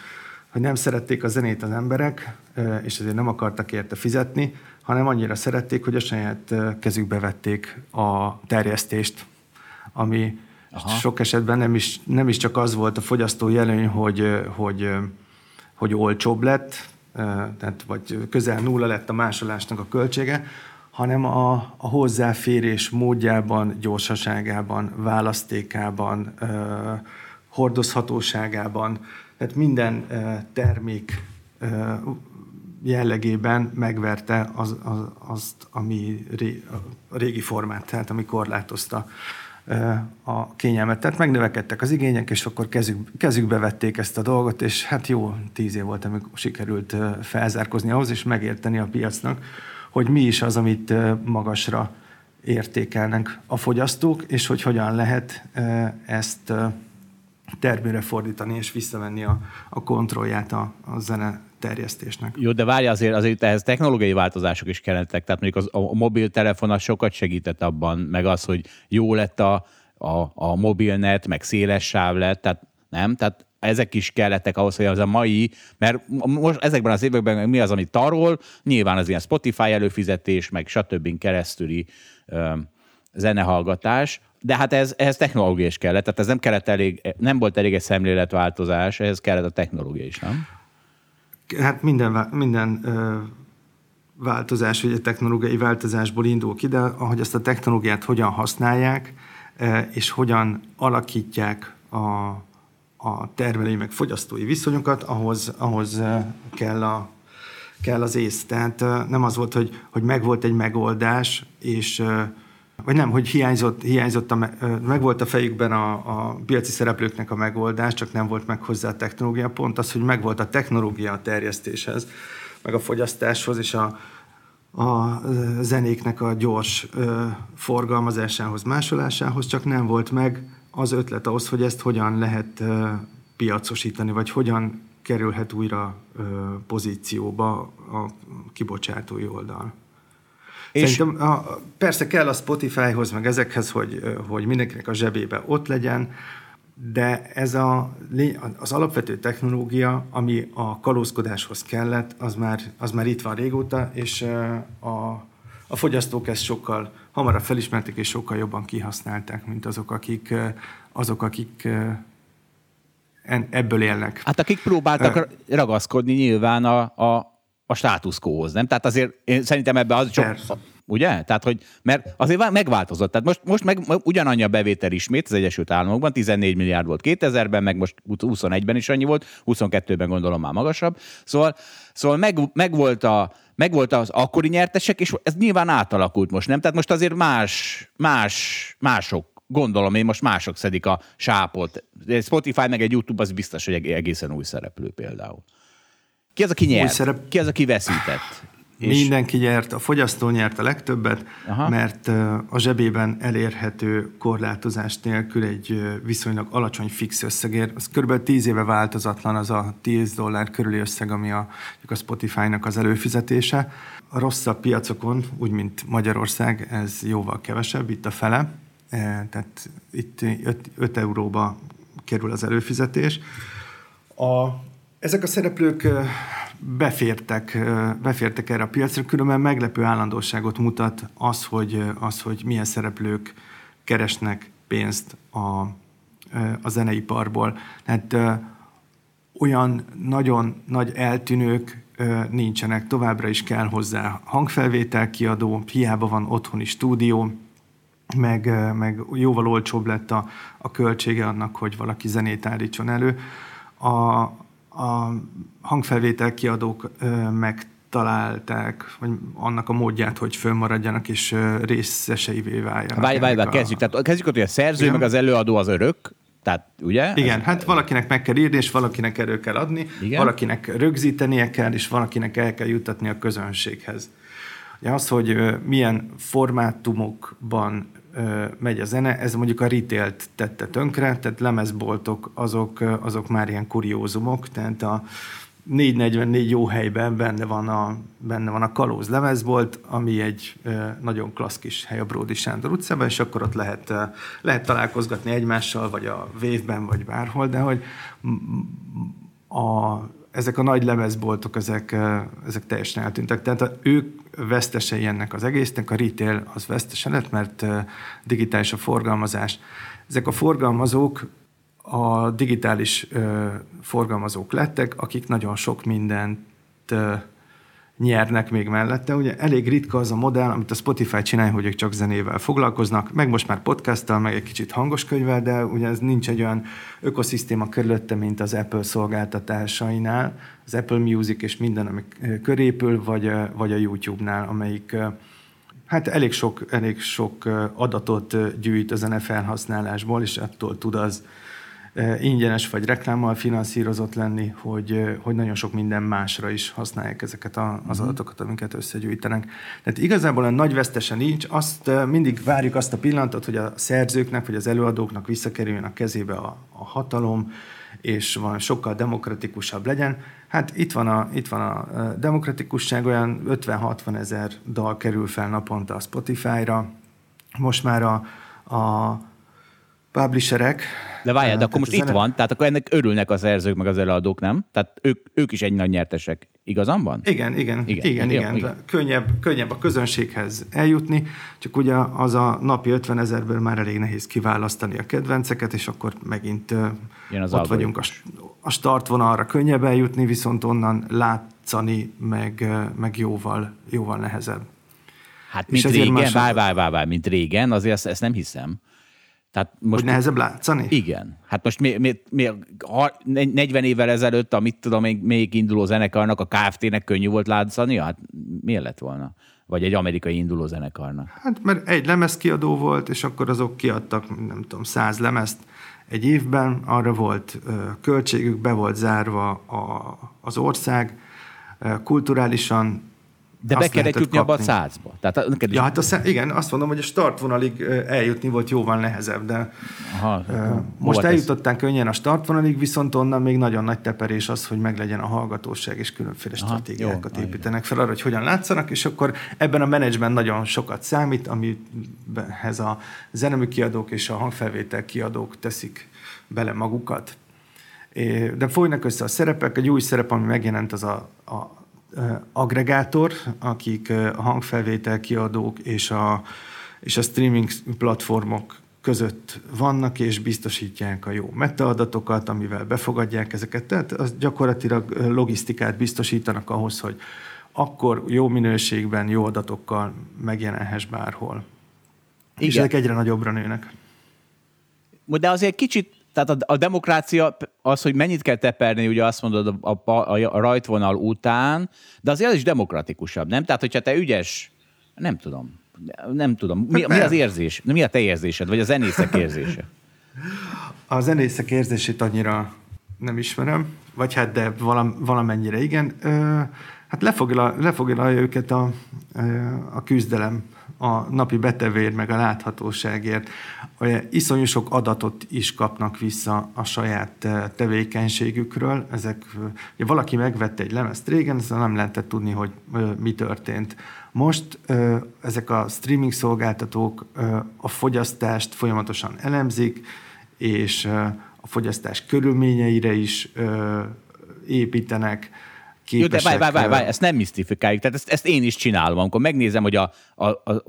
nem szerették a zenét az emberek, és ezért nem akartak érte fizetni, hanem annyira szerették, hogy a saját kezükbe vették a terjesztést, ami sok esetben nem is csak az volt a fogyasztói előny, hogy olcsóbb lett, tehát vagy közel nulla lett a másolásnak a költsége, hanem a hozzáférés módjában, gyorsaságában, választékában, hordozhatóságában, tehát minden termék jellegében megverte azt, ami a régi formát, tehát ami korlátozta a kényelmet. Tehát megnövekedtek az igények, és akkor kezükbe vették ezt a dolgot, és jó 10 év volt, amikor sikerült felzárkozni ahhoz, és megérteni a piacnak, hogy mi is az, amit magasra értékelnek a fogyasztók, és hogy hogyan lehet ezt termőre fordítani, és visszavenni a kontrollját a zene terjesztésnek. Jó, de várj, azért ehhez technológiai változások is kellettek, tehát mondjuk a mobiltelefon az sokat segített abban, meg az, hogy jó lett a mobilnet, meg széles sáv lett, tehát nem? Tehát ezek is kellettek ahhoz, hogy az a mai, mert most ezekben az években mi az, ami tarol, nyilván az ilyen Spotify előfizetés, meg stb. Keresztüli zenehallgatás, de ehhez technológia is kellett, tehát ez nem volt elég egy szemléletváltozás, ehhez kellett a technológia is, nem? Minden változás, vagy a technológiai változásból indul ki, de ahogy azt a technológiát hogyan használják, és hogyan alakítják a termelői meg fogyasztói viszonyokat, ahhoz kell az ész. Tehát nem az volt, hogy megvolt egy megoldás, és vagy nem, hogy hiányzott megvolt a fejükben a piaci szereplőknek a megoldás, csak nem volt meg hozzá a technológia. Pont az, hogy megvolt a technológia a terjesztéshez, meg a fogyasztáshoz, és a zenéknek a gyors forgalmazásához, másolásához, csak nem volt meg az ötlet ahhoz, hogy ezt hogyan lehet piacosítani, vagy hogyan kerülhet újra pozícióba a kibocsátói oldal. Szerintem persze kell a Spotifyhoz, meg ezekhez, hogy mindenkinek a zsebébe ott legyen, de ez az alapvető technológia, ami a kalózkodáshoz kellett, az már itt van régóta, és a fogyasztók ezt sokkal hamarabb felismerték, és sokkal jobban kihasználták, mint azok, akik ebből élnek. Hát akik próbáltak ragaszkodni nyilván a státuszkóhoz, nem? Tehát azért én szerintem ebben az csak... Persze. Ugye? Tehát, hogy mert azért megváltozott. Tehát most meg ugyanannyi a bevétel ismét az Egyesült Államokban, 14 milliárd volt 2000-ben, meg most 21-ben is annyi volt, 22-ben gondolom már magasabb. Szóval megvolt az akkori nyertesek, és ez nyilván átalakult most, nem? Tehát most azért mások, gondolom én, most mások szedik a sápot. Spotify meg egy YouTube, az biztos, hogy egészen új szereplő például. Ki az, aki nyert? Ki az, aki veszített? Mindenki nyert, a fogyasztó nyert a legtöbbet, aha, mert a zsebében elérhető korlátozás nélkül egy viszonylag alacsony fix összegért. Az kb. 10 éve változatlan az a $10 körüli összeg, ami a Spotify-nak az előfizetése. A rosszabb piacokon, úgy mint Magyarország, ez jóval kevesebb, itt a fele. Tehát itt 5 euróba kerül az előfizetés. Ezek a szereplők befértek erre a piacra, különben meglepő állandóságot mutat az, hogy milyen szereplők keresnek pénzt a zeneiparból. Tehát olyan nagyon nagy eltűnők nincsenek, továbbra is kell hozzá hangfelvétel kiadó, hiába van otthoni stúdió, meg jóval olcsóbb lett a költsége annak, hogy valaki zenét állítson elő. A hangfelvétel kiadók megtalálták annak a módját, hogy fönnmaradjanak és részeseivé váljanak. Várj, kezdjük ott, hogy a szerző, igen, meg az előadó az örök, tehát ugye? Igen, ez... hát valakinek meg kell írni, és valakinek elő kell adni, igen, valakinek rögzítenie kell, és valakinek el kell juttatni a közönséghez. Ugye az, hogy milyen formátumokban megy a zene, ez mondjuk a retailt tette tönkre, tehát lemezboltok, azok már ilyen kuriózumok, tehát a 444 jó helyben benne van a kalóz lemezbolt, ami egy nagyon klassz kis hely a Bródi Sándor utcában, és akkor ott lehet találkozgatni egymással, vagy a Wave-ben, vagy bárhol, de hogy ezek a nagy lemezboltok, ezek teljesen eltűntek. Tehát ők vesztesei ennek az egésznek, a retail az vesztese lett, mert digitális a forgalmazás. Ezek a forgalmazók a digitális forgalmazók lettek, akik nagyon sok mindent nyernek még mellette. Ugye elég ritka az a modell, amit a Spotify csinál, hogy ők csak zenével foglalkoznak, meg most már podcasttal, meg egy kicsit hangoskönyvvel, de ugye ez nincs egy olyan ökoszisztéma körülötte, mint az Apple szolgáltatásainál, az Apple Music és minden, ami körépül, vagy a YouTube-nál, amelyik hát elég sok adatot gyűjt a zenefelhasználásból, és attól tud az ingyenes vagy reklámmal finanszírozott lenni, hogy nagyon sok minden másra is használják ezeket az adatokat, amiket összegyűjtenek. Tehát igazából a nagy vesztese nincs, azt mindig várjuk azt a pillanatot, hogy a szerzőknek vagy az előadóknak visszakerüljön a kezébe a hatalom, és sokkal demokratikusabb legyen. Hát itt van a demokratikusság, olyan 50-60 ezer dal kerül fel naponta a Spotify-ra. Most már a publisherek. De várjál, de akkor most itt van, tehát akkor ennek örülnek a szerzők meg az előadók, nem? Tehát ők is egy nagy nyertesek. Igazán van? Igen. Könnyebb a közönséghez eljutni, csak ugye az a napi 50 ezerből már elég nehéz kiválasztani a kedvenceket, és akkor megint ott vagyunk a startvonalra, könnyebb eljutni, viszont onnan játszani, meg jóval nehezebb. Hát mint régen, mint régen, azért ezt nem hiszem. Tehát most hogy nehezebb látszani? Igen. Hát most 40 évvel ezelőtt, amit tudom, még induló zenekarnak, a Kft-nek könnyű volt látszani? Hát miért lett volna? Vagy egy amerikai induló zenekarnak? Hát mert egy lemezkiadó volt, és akkor azok kiadtak, 100 lemezt egy évben, arra volt költségük, be volt zárva az ország, kulturálisan. De be kellett jutni abba a 100-ba. Igen, azt mondom, hogy a startvonalig eljutni volt jóval nehezebb, de most eljutottánk könnyen a startvonalig, viszont onnan még nagyon nagy teperés az, hogy meglegyen a hallgatóság, és különféle stratégiákat építenek fel arra, hogy hogyan látszanak, és akkor ebben a menedzsment nagyon sokat számít, amihez a zenemű kiadók és a hangfelvétel kiadók teszik bele magukat. De folynak össze a szerepek, egy új szerep, ami megjelent, az a aggregátor, akik a hangfelvétel kiadók és a streaming platformok között vannak, és biztosítják a jó metaadatokat, amivel befogadják ezeket. Tehát az gyakorlatilag logisztikát biztosítanak ahhoz, hogy akkor jó minőségben, jó adatokkal megjelenhess bárhol. Igen. És ezek egyre nagyobbra nőnek. De azért kicsit, tehát a demokrácia az, hogy mennyit kell teperni, ugye azt mondod a rajtvonal után, de azért az is demokratikusabb, nem? Tehát, hogyha te ügyes, nem tudom. Mi az érzés? Mi a te érzésed? Vagy a zenészek érzése? A zenészek érzését annyira nem ismerem, vagy hát de valamennyire igen. Hát lefoglalja őket a küzdelem, a napi betevért, meg a láthatóságért. Iszonyú sok adatot is kapnak vissza a saját tevékenységükről. Valaki megvette egy lemezt régen, ezt nem lehetett tudni, hogy mi történt. Most ezek a streaming szolgáltatók a fogyasztást folyamatosan elemzik, és a fogyasztás körülményeire is építenek. Várj, ezt nem misztifikáljuk, tehát ezt én is csinálom, amikor megnézem, hogy a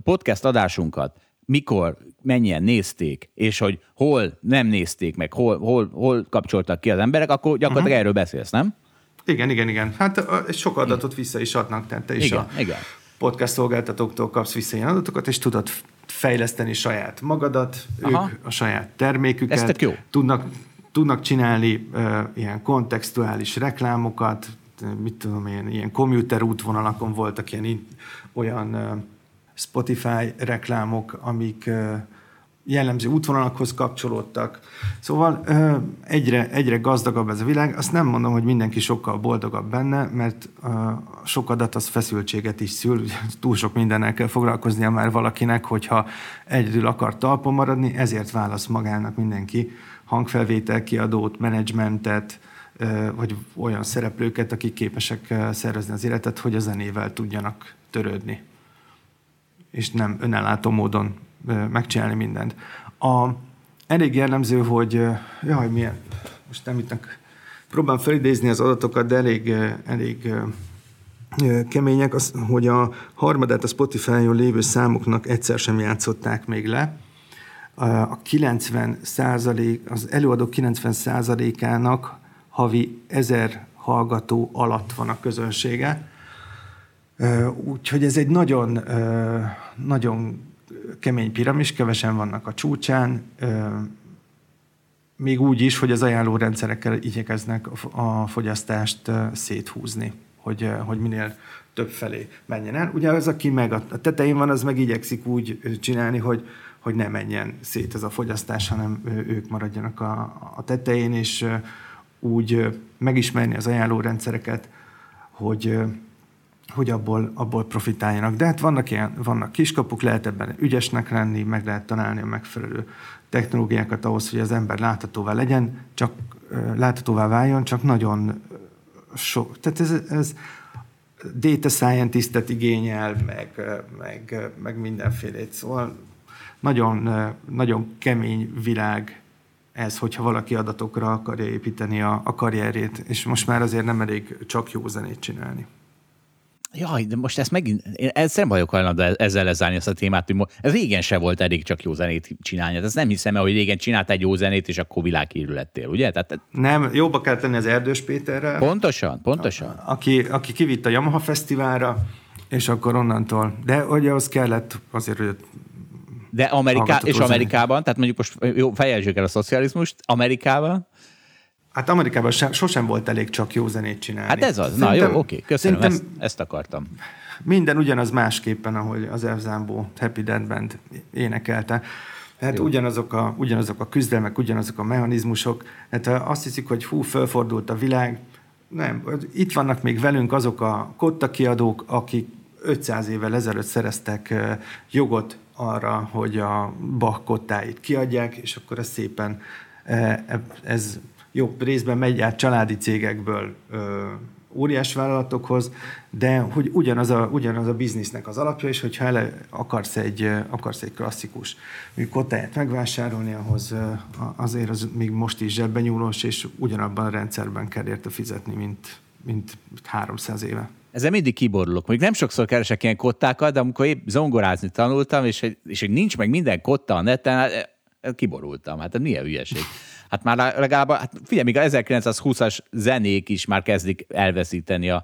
podcast adásunkat mikor, mennyien nézték, és hogy hol nem nézték meg, hol kapcsoltak ki az emberek, akkor gyakorlatilag erről beszélsz, nem? Igen. Hát sok adatot vissza is adnak, tehát te is podcast szolgáltatóktól kapsz vissza ilyen adatokat, és tudod fejleszteni saját magadat, ők a saját terméküket. Ez tök jó. Tudnak csinálni ilyen kontextuális reklámokat, ilyen komputer útvonalakon voltak olyan Spotify reklámok, amik jellemző útvonalakhoz kapcsolódtak. Szóval egyre gazdagabb ez a világ. Azt nem mondom, hogy mindenki sokkal boldogabb benne, mert sok adat az feszültséget is szül. Túl sok mindennel kell foglalkoznia már valakinek, hogyha egyedül akar talpon maradni, ezért válasz magának mindenki hangfelvétel kiadót, menedzsmentet, vagy olyan szereplőket, akik képesek szervezni az életet, hogy a zenével tudjanak törődni, és nem önellátó módon megcsinálni mindent. Elég jellemző, hogy most nem jutnak, próbálom felidézni az adatokat, de elég kemények, hogy a harmadát a Spotify-on lévő számoknak egyszer sem játszották még le. Az előadók 90%-ának havi 1000 hallgató alatt van a közönsége. Úgyhogy ez egy nagyon, nagyon kemény piramis, kevesen vannak a csúcsán, még úgy is, hogy az ajánlórendszerekkel igyekeznek a fogyasztást széthúzni, hogy minél több felé menjen el. Ugye az, aki meg a tetején van, az meg igyekszik úgy csinálni, hogy ne menjen szét ez a fogyasztás, hanem ők maradjanak a tetején, és úgy megismerni az ajánlórendszereket, hogy abból profitáljanak. De hát vannak kiskapuk, lehet ebben ügyesnek lenni, meg lehet találni a megfelelő technológiákat ahhoz, hogy az ember láthatóvá váljon, csak nagyon sok. Tehát ez data scientist-et igényel, meg mindenfélét. Szóval nagyon, nagyon kemény világ ez, hogyha valaki adatokra akarja építeni a karrierjét, és most már azért nem elég csak jó zenét csinálni. Jaj, de most ezt megint, én nem vagyok hajlandó ezzel lezárni ezt a témát, hogy ez régen se volt elég csak jó zenét csinálni. Ez nem hiszem el, hogy régen csináltál egy jó zenét, és akkor világhírű lettél, ugye? Tehát, nem, jobba kell tenni az Erdős Péterrel. Pontosan. Aki kivitt a Yamaha Fesztiválra, és akkor onnantól. De ugye az kellett azért, hogy de Amerikában, tehát mondjuk most jó, fejezzük el a szocializmust, Amerikában. Hát Amerikában sosem volt elég csak jó zenét csinálni. Hát ez az. Szerintem, na jó, oké, köszönöm, ezt akartam. Minden ugyanaz másképpen, ahogy az F. Zambó Happy Death Band énekelte. Hát ugyanazok a küzdelmek, ugyanazok a mechanizmusok. Hát azt hiszik, hogy fölfordult a világ. Nem, itt vannak még velünk azok a kotta kiadók, akik 500 évvel ezelőtt szereztek jogot arra, hogy a Bach kottáit kiadják, és akkor ez szépen ez jobb részben megy át családi cégekből óriás vállalatokhoz, de hogy ugyanaz a biznisznek az alapja, és hogyha akarsz egy klasszikus kottáját megvásárolni, ahhoz azért az még most is zsebbenyúlós, és ugyanabban a rendszerben kell érte fizetni, mint 300 éve. Ezzel mindig kiborulok. Még nem sokszor keresek ilyen kottákat, de amikor épp zongorázni tanultam, és nincs meg minden kotta a neten, hát kiborultam. Hát milyen hülyeség. Hát már legalább, hát figyelj, még a 1920-as zenék is már kezdik elveszíteni a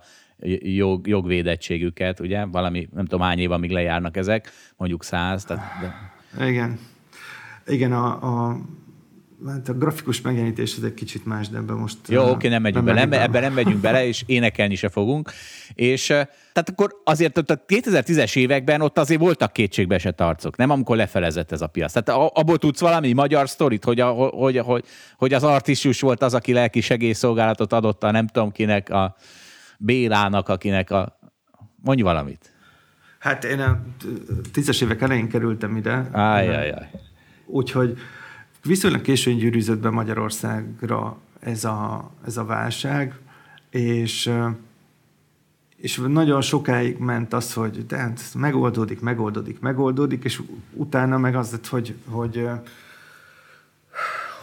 jogvédettségüket, ugye? Valami, nem tudom, hány év, amíg lejárnak ezek, mondjuk 100. De... Igen, a grafikus megjelenítés az egy kicsit más, de ebben most... Jó, oké, nem megyünk bele, és énekelni se fogunk. És tehát akkor azért a 2010-es években ott azért voltak kétségbeesett arcok, nem? Amikor lefelezett ez a piac. Tehát abból tudsz valami magyar sztorit, hogy az Artisjus volt az, aki lelki segélyszolgálatot adott a nem tudom kinek, a Bélának, akinek a... Mondj valamit. Hát én a 10-es évek elején kerültem ide. Ájjajjaj. Úgyhogy viszonylag későn gyűrűzött be Magyarországra ez a válság, és nagyon sokáig ment az, hogy tehát megoldódik, és utána meg az lett,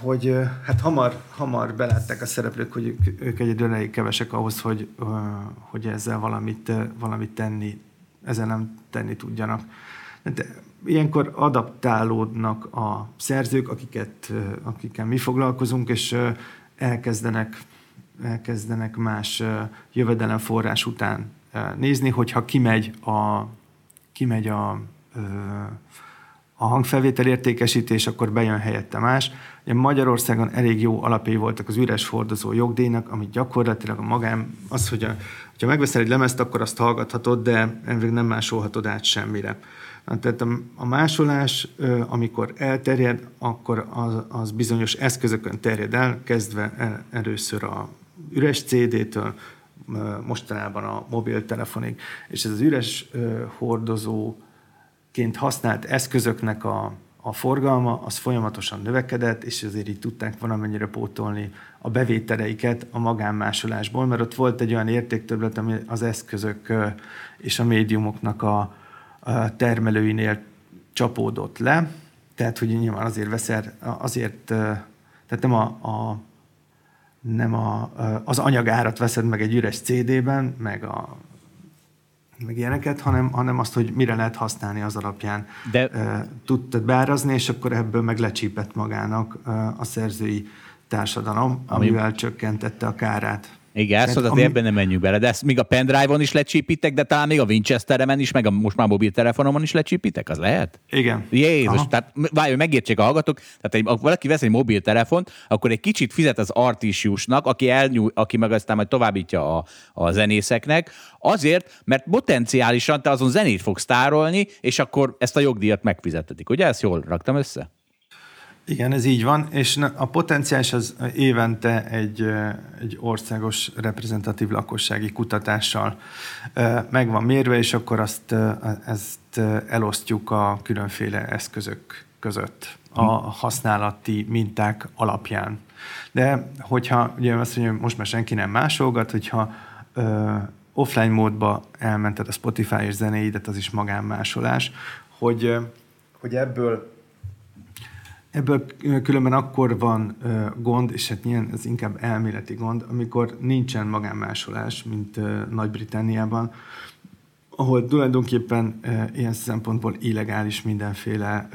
hogy hát hamar belátták a szereplők, hogy ők egyedül elég kevesek ahhoz, hogy ezzel valamit tenni, ezzel nem tenni tudjanak. De ilyenkor adaptálódnak a szerzők, akikkel mi foglalkozunk, és elkezdenek más jövedelemforrás után nézni, hogyha kimegy a hangfelvétel értékesítés, akkor bejön helyette más. Magyarországon elég jó alapjai voltak az üres hordozó jogdíjnak, amit gyakorlatilag az, hogy ha megveszel egy lemezt, akkor azt hallgathatod, de elvég nem másolhatod át semmire. Tehát a másolás, amikor elterjed, akkor az bizonyos eszközökön terjed el, kezdve először a üres CD-től, mostanában a mobiltelefonig. És ez az üres hordozóként használt eszközöknek a forgalma, az folyamatosan növekedett, és azért így tudták valamennyire pótolni a bevételeiket a magánmásolásból, mert ott volt egy olyan értéktöbblet, ami az eszközök és a médiumoknak a termelőinél csapódott le, tehát hogy nyilván tehát nem az anyagárat veszed meg egy üres CD-ben, meg ilyeneket, hanem azt, hogy mire lehet használni az alapján. De... tudtad beárazni, és akkor ebből meg lecsípett magának a szerzői társadalom, amivel csökkentette a kárát. Igen, szóval ebben nem menjünk bele, de ezt még a pendrive-on is lecsípitek, de talán még a Winchester-en is, meg a most már mobiltelefonomon is lecsípitek, az lehet? Igen. Jézus, tehát várj, megértsék a hallgatók, tehát ha valaki vesz egy mobiltelefont, akkor egy kicsit fizet az Artisjusnak, aki meg aztán majd továbbítja a zenészeknek, azért, mert potenciálisan te azon zenét fogsz tárolni, és akkor ezt a jogdíjat megfizetetik, ugye? Ezt jól raktam össze? Igen, ez így van, és a potenciális az évente egy országos reprezentatív lakossági kutatással meg van mérve, és akkor ezt elosztjuk a különféle eszközök között a használati minták alapján. De hogyha, ugye azt mondja, most már senki nem másolgat, hogyha offline módba elmented a Spotify-es zenéidet, az is magánmásolás, hogy ebből különben akkor van gond, és hát ilyen, ez inkább elméleti gond, amikor nincsen magánmásolás, mint Nagy-Britanniában. ahol tulajdonképpen ilyen szempontból illegális mindenféle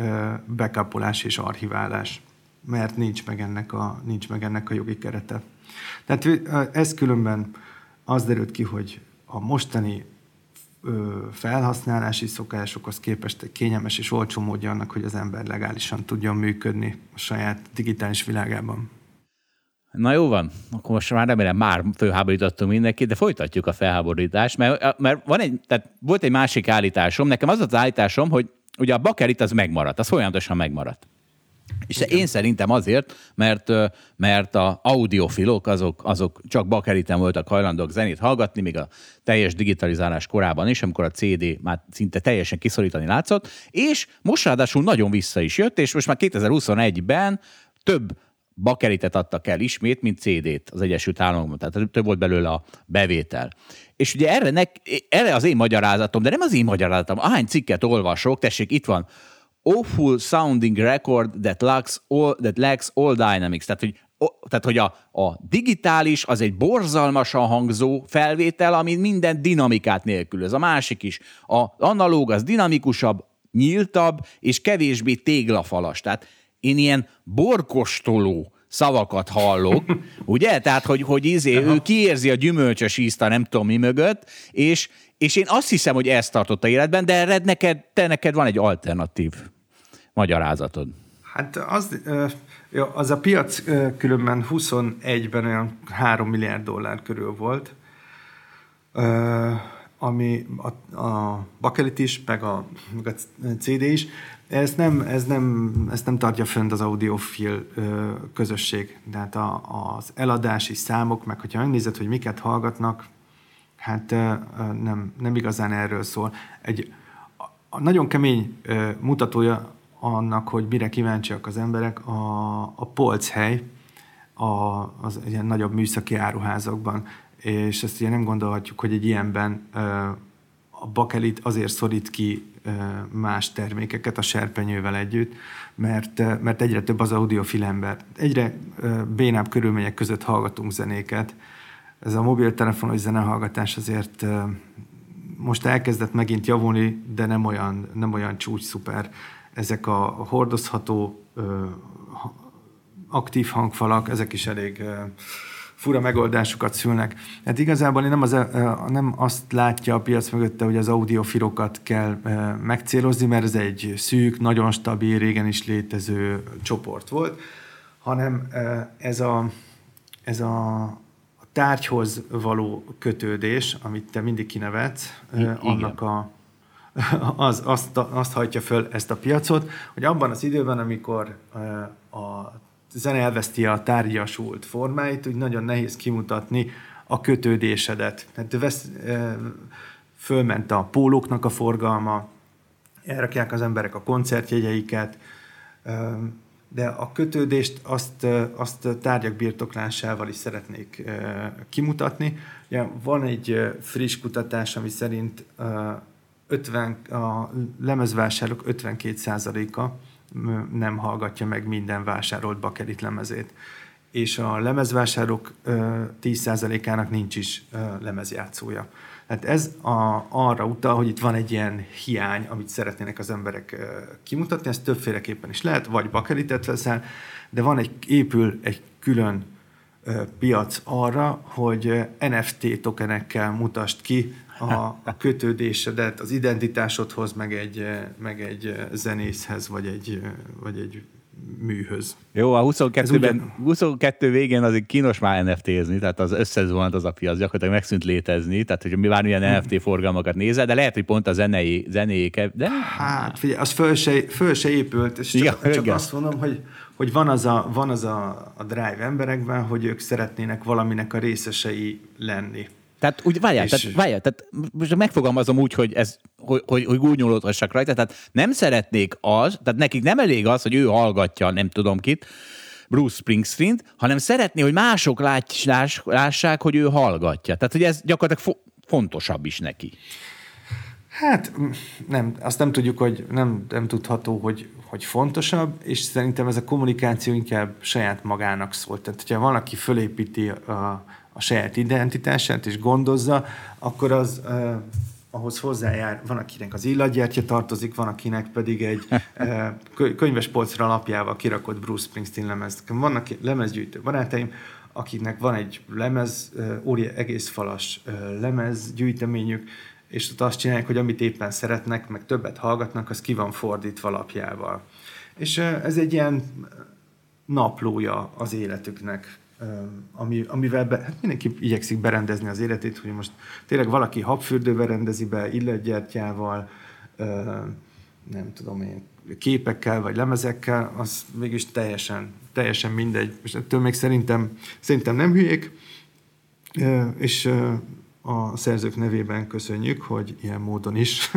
bekapolás és archiválás, mert nincs meg ennek a jogi kerete. Tehát ez különben az derült ki, hogy a mostani felhasználási szokásokhoz képest kényelmes és olcsó módja annak, hogy az ember legálisan tudjon működni a saját digitális világában. Na jó van, akkor most már remélem már felháborítottunk mindenkit, de folytatjuk a felháborítást, mert volt egy másik állításom, nekem az állításom, hogy ugye a bakelit az megmaradt, az folyamatosan megmaradt. És én szerintem azért, mert a audiofilok azok csak bakeliten voltak hajlandók zenét hallgatni, még a teljes digitalizálás korában is, amikor a CD már szinte teljesen kiszorítani látszott, és most ráadásul nagyon vissza is jött, és most már 2021-ben több bakelitet adtak el ismét, mint CD-t az Egyesült Államokban, tehát több volt belőle a bevétel. És ugye erre az én magyarázatom, de nem az én magyarázatom, ahány cikket olvasok, tessék, itt van, awful sounding record that lacks all dynamics. Tehát, hogy a digitális az egy borzalmasan hangzó felvétel, ami minden dinamikát nélkülöz. A másik is. A analóg az dinamikusabb, nyíltabb, és kevésbé téglafalas. Tehát én ilyen borkostoló szavakat hallok, ugye? Tehát, hogy ő kiérzi a gyümölcsös ízt a nem tudom mi mögött, és én azt hiszem, hogy ezt tartott a életben, de erre neked van egy alternatív magyarázatod. Hát az a piac különben 21-ben olyan 3 milliárd dollár körül volt, ami a bakelit is, meg a CD is. Ezt nem tartja fönt az audiofil közösség. Tehát az eladási számok, meg hogyha megnézed, hogy miket hallgatnak, hát nem igazán erről szól. Egy nagyon kemény mutatója annak, hogy mire kíváncsiak az emberek, a polchely az ilyen nagyobb műszaki áruházakban. És ezt ugye nem gondolhatjuk, hogy egy ilyenben a bakelit azért szorít ki más termékeket a serpenyővel együtt, mert egyre több az audiofil ember. Egyre bénább körülmények között hallgatunk zenéket. Ez a mobiltelefonos zenehallgatás azért most elkezdett megint javulni, de nem olyan csúcs szuper. Ezek a hordozható, aktív hangfalak, ezek is elég fura megoldásukat szülnek. Hát igazából nem azt látja a piac mögötte, hogy az audiofilokat kell megcélozni, mert ez egy szűk, nagyon stabil, régen is létező csoport volt, hanem ez a tárgyhoz való kötődés, amit te mindig kinevetsz, azt hajtja föl ezt a piacot, hogy abban az időben, amikor a zene elveszti a tárgyasult formáit, úgy nagyon nehéz kimutatni a kötődésedet. Tehát fölment a pólóknak a forgalma, elrakják az emberek a koncertjegyeiket, de a kötődést azt tárgyak birtoklásával is szeretnék kimutatni. Ugye, van egy friss kutatás, ami szerint a lemezvásárlók 52%-a nem hallgatja meg minden vásárolt bakelit lemezét. És a lemezvásárlók 10%-ának nincs is lemezjátszója. Tehát ez arra utal, hogy itt van egy ilyen hiány, amit szeretnének az emberek kimutatni, ez többféleképpen is lehet, vagy bakelitet veszel, de épül egy külön piac arra, hogy NFT tokenekkel mutasd ki a kötődésedet, az identitásodhoz, meg egy zenészhez, vagy egy műhöz. Jó, a 22 végén azért kínos már NFT-zni, tehát az összezvonat az a piac, gyakorlatilag megszűnt létezni, tehát hogy már milyen NFT forgalmakat nézel, de lehet, hogy pont a zenéi de... Hát figyelj, az föl se épült, és csak azt mondom, hogy van az a drive emberekben, hogy ők szeretnének valaminek a részesei lenni. Tehát úgy várjál, most megfogalmazom úgy, hogy hogy gúnyolódhassak rajta, tehát nem szeretnék tehát nekik nem elég az, hogy ő hallgatja, nem tudom kit, Bruce Springsteen-t, hanem szeretné, hogy mások lássák, hogy ő hallgatja. Tehát, hogy ez gyakorlatilag fontosabb is neki. Hát nem, azt nem tudjuk, hogy nem tudható, hogy fontosabb, és szerintem ez a kommunikáció inkább saját magának szól. Tehát, hogyha valaki fölépíti a saját identitását, és gondozza, akkor az ahhoz hozzájár, van akinek az illatgyertje tartozik, van akinek pedig egy könyvespolcra lapjával kirakott Bruce Springsteen lemezt. Vannak lemezgyűjtő barátaim, akiknek van egy lemez, egész falas lemezgyűjteményük, és ott azt csinálják, hogy amit éppen szeretnek, meg többet hallgatnak, az ki van fordítva lapjával. És ez egy ilyen naplója az életüknek, amivel mindenki igyekszik berendezni az életét, hogy most tényleg valaki habfürdőbe rendezi be, illatgyertyával, nem tudom én, képekkel vagy lemezekkel, az mégis teljesen mindegy. És ettől még szerintem nem hülyék, és a szerzők nevében köszönjük, hogy ilyen módon is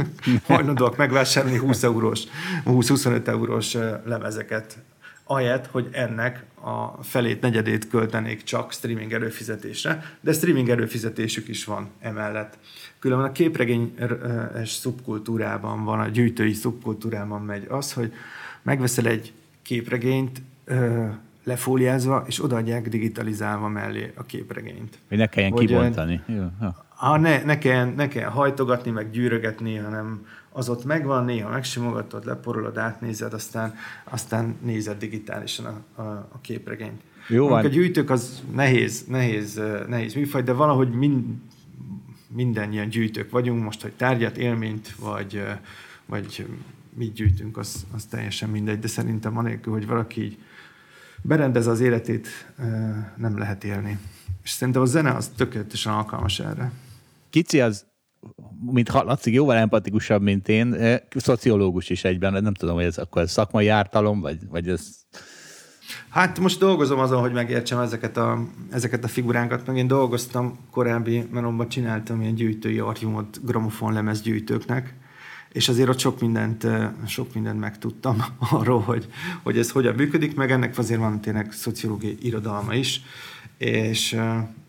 hajlandóak megvásárolni 20-25 eurós lemezeket, ahelyett, hogy ennek a felét, negyedét költenék csak streaming előfizetésre, de streaming előfizetésük is van emellett. Különben a képregényes szubkultúrában van, a gyűjtői szubkultúrában megy az, hogy megveszel egy képregényt lefóliázva, és odaadják digitalizálva mellé a képregényt. Hogy ne kelljen kibontani. Ne kelljen hajtogatni, meg gyűrögetni, hanem az ott megvan, néha megsimogatod, leporolod, átnézed, aztán nézed digitálisan a képregényt. Jó van. A gyűjtők az nehéz műfaj, de valahogy mindannyian gyűjtők vagyunk most, hogy tárgyat, élményt, vagy mit gyűjtünk, az teljesen mindegy, de szerintem anélkül, hogy valaki így berendez az életét, nem lehet élni. És szerintem a zene az tökéletesen alkalmas erre. Kici az, mint hallatszik, jóval empatikusabb, mint én, szociológus is egyben, nem tudom, hogy ez akkor szakmai ártalom, vagy ez... Hát most dolgozom azon, hogy megértsem ezeket a figuránkat, meg én dolgoztam korábbi melomban, csináltam ilyen gyűjtői archívumot gramofonlemez gyűjtőknek, és azért ott sok mindent megtudtam arról, hogy ez hogyan működik, meg ennek azért van tényleg szociológiai irodalma is, és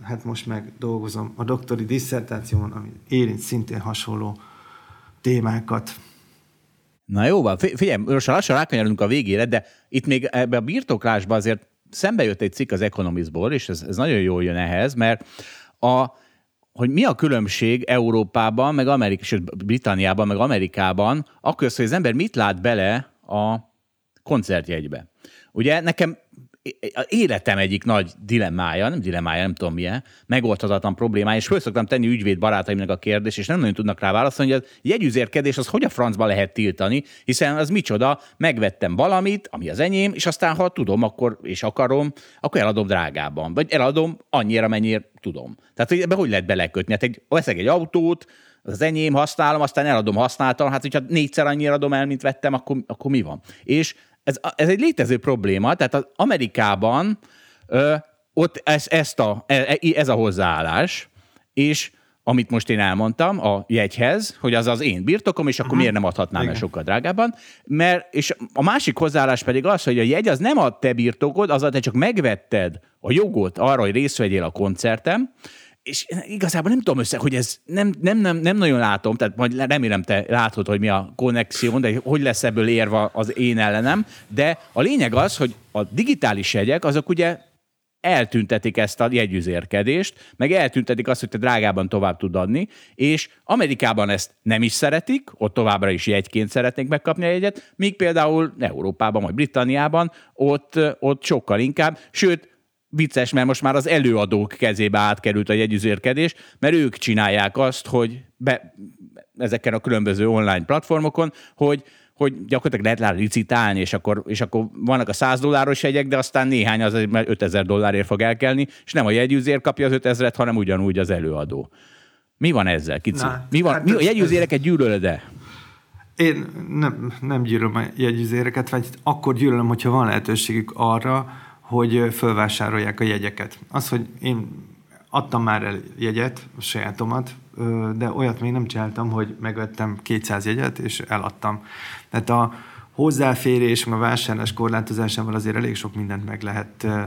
hát most meg dolgozom a doktori disszertációmon, ami érint szintén hasonló témákat. Na jó van, figyelj, lassan rákanyarulunk a végére, de itt még ebbe a birtoklásba azért szembe jött egy cikk az Economistból, és ez nagyon jól jön ehhez, mert hogy mi a különbség Európában, meg Amerikában, sőt Britanniában, meg Amerikában, akkor az, hogy az ember mit lát bele a koncertjegybe. Ugye nekem életem egyik nagy dilemmája, nem tudom milyen, megoldhatatlan problémája, és föl szoktam tenni ügyvéd barátaimnak a kérdést, és nem nagyon tudnak rá válaszolni, hogy a jegyüzérkedés az hogy a francba lehet tiltani, hiszen az micsoda, megvettem valamit, ami az enyém, és aztán ha tudom, akkor és akarom, akkor eladom drágában, vagy eladom annyira, mennyire tudom. Tehát hogy ebbe hogy lehet belekötni? Hát veszek egy autót, az enyém, használom, aztán eladom használtan, hát hogyha 4-szer annyira adom el, mint vettem, akkor mi van? És ez egy létező probléma, tehát az Amerikában ott ez a hozzáállás, és amit most én elmondtam a jegyhez, hogy az az én birtokom, és akkor miért nem adhatnám el sokkal drágában, mert és a másik hozzáállás pedig az, hogy a jegy az nem a te birtokod, az te csak megvetted a jogot arra, hogy részt vegyél a koncertem, és igazából nem tudom hogy ez nem nagyon látom, tehát majd remélem te látod, hogy mi a konnexió, de hogy lesz ebből érve az én ellenem, de a lényeg az, hogy a digitális jegyek, azok ugye eltüntetik ezt a jegyüzérkedést, meg eltüntetik azt, hogy te drágában tovább tud adni, és Amerikában ezt nem is szeretik, ott továbbra is jegyként szeretnék megkapni a jegyet, míg például Európában, vagy Britanniában ott sokkal inkább, sőt, vicces, mert most már az előadók kezébe átkerült a jegyüzérkedés, mert ők csinálják azt, hogy ezeken a különböző online platformokon, hogy gyakorlatilag lehet licitálni, és akkor vannak a $100 jegyek, de aztán néhány az $5000 fog elkelni, és nem a jegyüzér kapja az 5000-et, hanem ugyanúgy az előadó. Mi van ezzel, Kici? A jegyüzéreket gyűlölöd-e? Én nem gyűlölöm a jegyüzéreket, vagy akkor gyűlölöm, hogyha van lehetőségük arra, hogy fölvásárolják a jegyeket. Az, hogy én adtam már el jegyet, a sajátomat, de olyat még nem csináltam, hogy megvettem 200 jegyet, és eladtam. Tehát a hozzáférés, a vásárlás korlátozásával azért elég sok mindent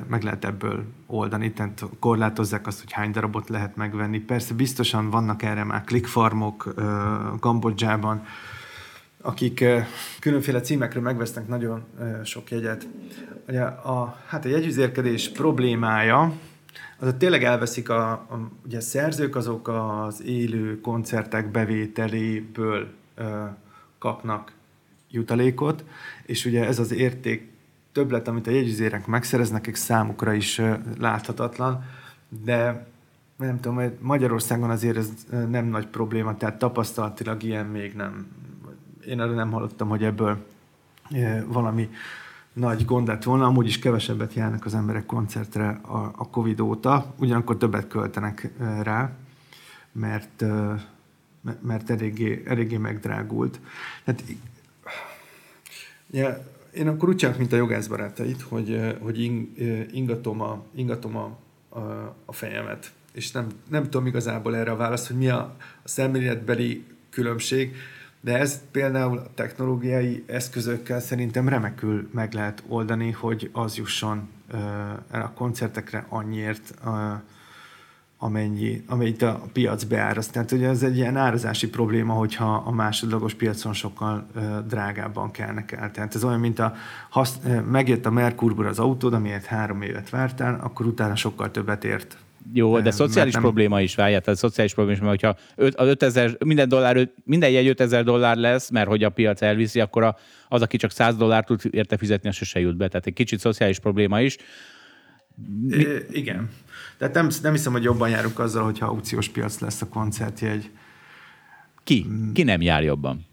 meg lehet ebből oldani. Tehát korlátozzák azt, hogy hány darabot lehet megvenni. Persze biztosan vannak erre már klikfarmok Kambodzsában, akik különféle címekről megvesznek nagyon sok jegyet. Ugye a jegyüzérkedés problémája azok tényleg elveszik ugye a szerzők azok az élő koncertek bevételéből kapnak jutalékot, és ugye ez az érték többlet, amit a jegyüzérek megszereznek, és számukra is láthatatlan, de nem tudom, Magyarországon azért ez nem nagy probléma, tehát tapasztalatilag ilyen még nem. Én arra nem hallottam, hogy ebből valami nagy gond lett volna, amúgy is kevesebbet járnak az emberek koncertre a Covid óta, ugyanakkor többet költenek rá, mert eléggé megdrágult. Tehát, ja, én akkor úgy csinálok, mint a jogászbarátait, hogy ingatom a fejemet, és nem tudom igazából erre a választ, hogy mi a szemléletbeli különbség, de ezt például a technológiai eszközökkel szerintem remekül meg lehet oldani, hogy az jusson el a koncertekre annyiért, amelyet a piac beáraszt. Tehát ugye ez egy ilyen árazási probléma, hogyha a másodlagos piacon sokkal drágábban kelnek el. Tehát ez olyan, mint megjött a Mercurből az autód, amiért 3 évet vártál, akkor utána sokkal többet ért. Jó, de szociális probléma is várjál. Tehát szociális probléma is, mert hogyha minden jegy $5000 lesz, mert hogy a piac elviszi, akkor az, aki csak $100 tud érte fizetni, az sose jut be. Tehát egy kicsit szociális probléma is. Igen. Tehát nem hiszem, hogy jobban járunk azzal, hogyha aukciós piac lesz a koncertjegy. Ki? Ki nem jár jobban?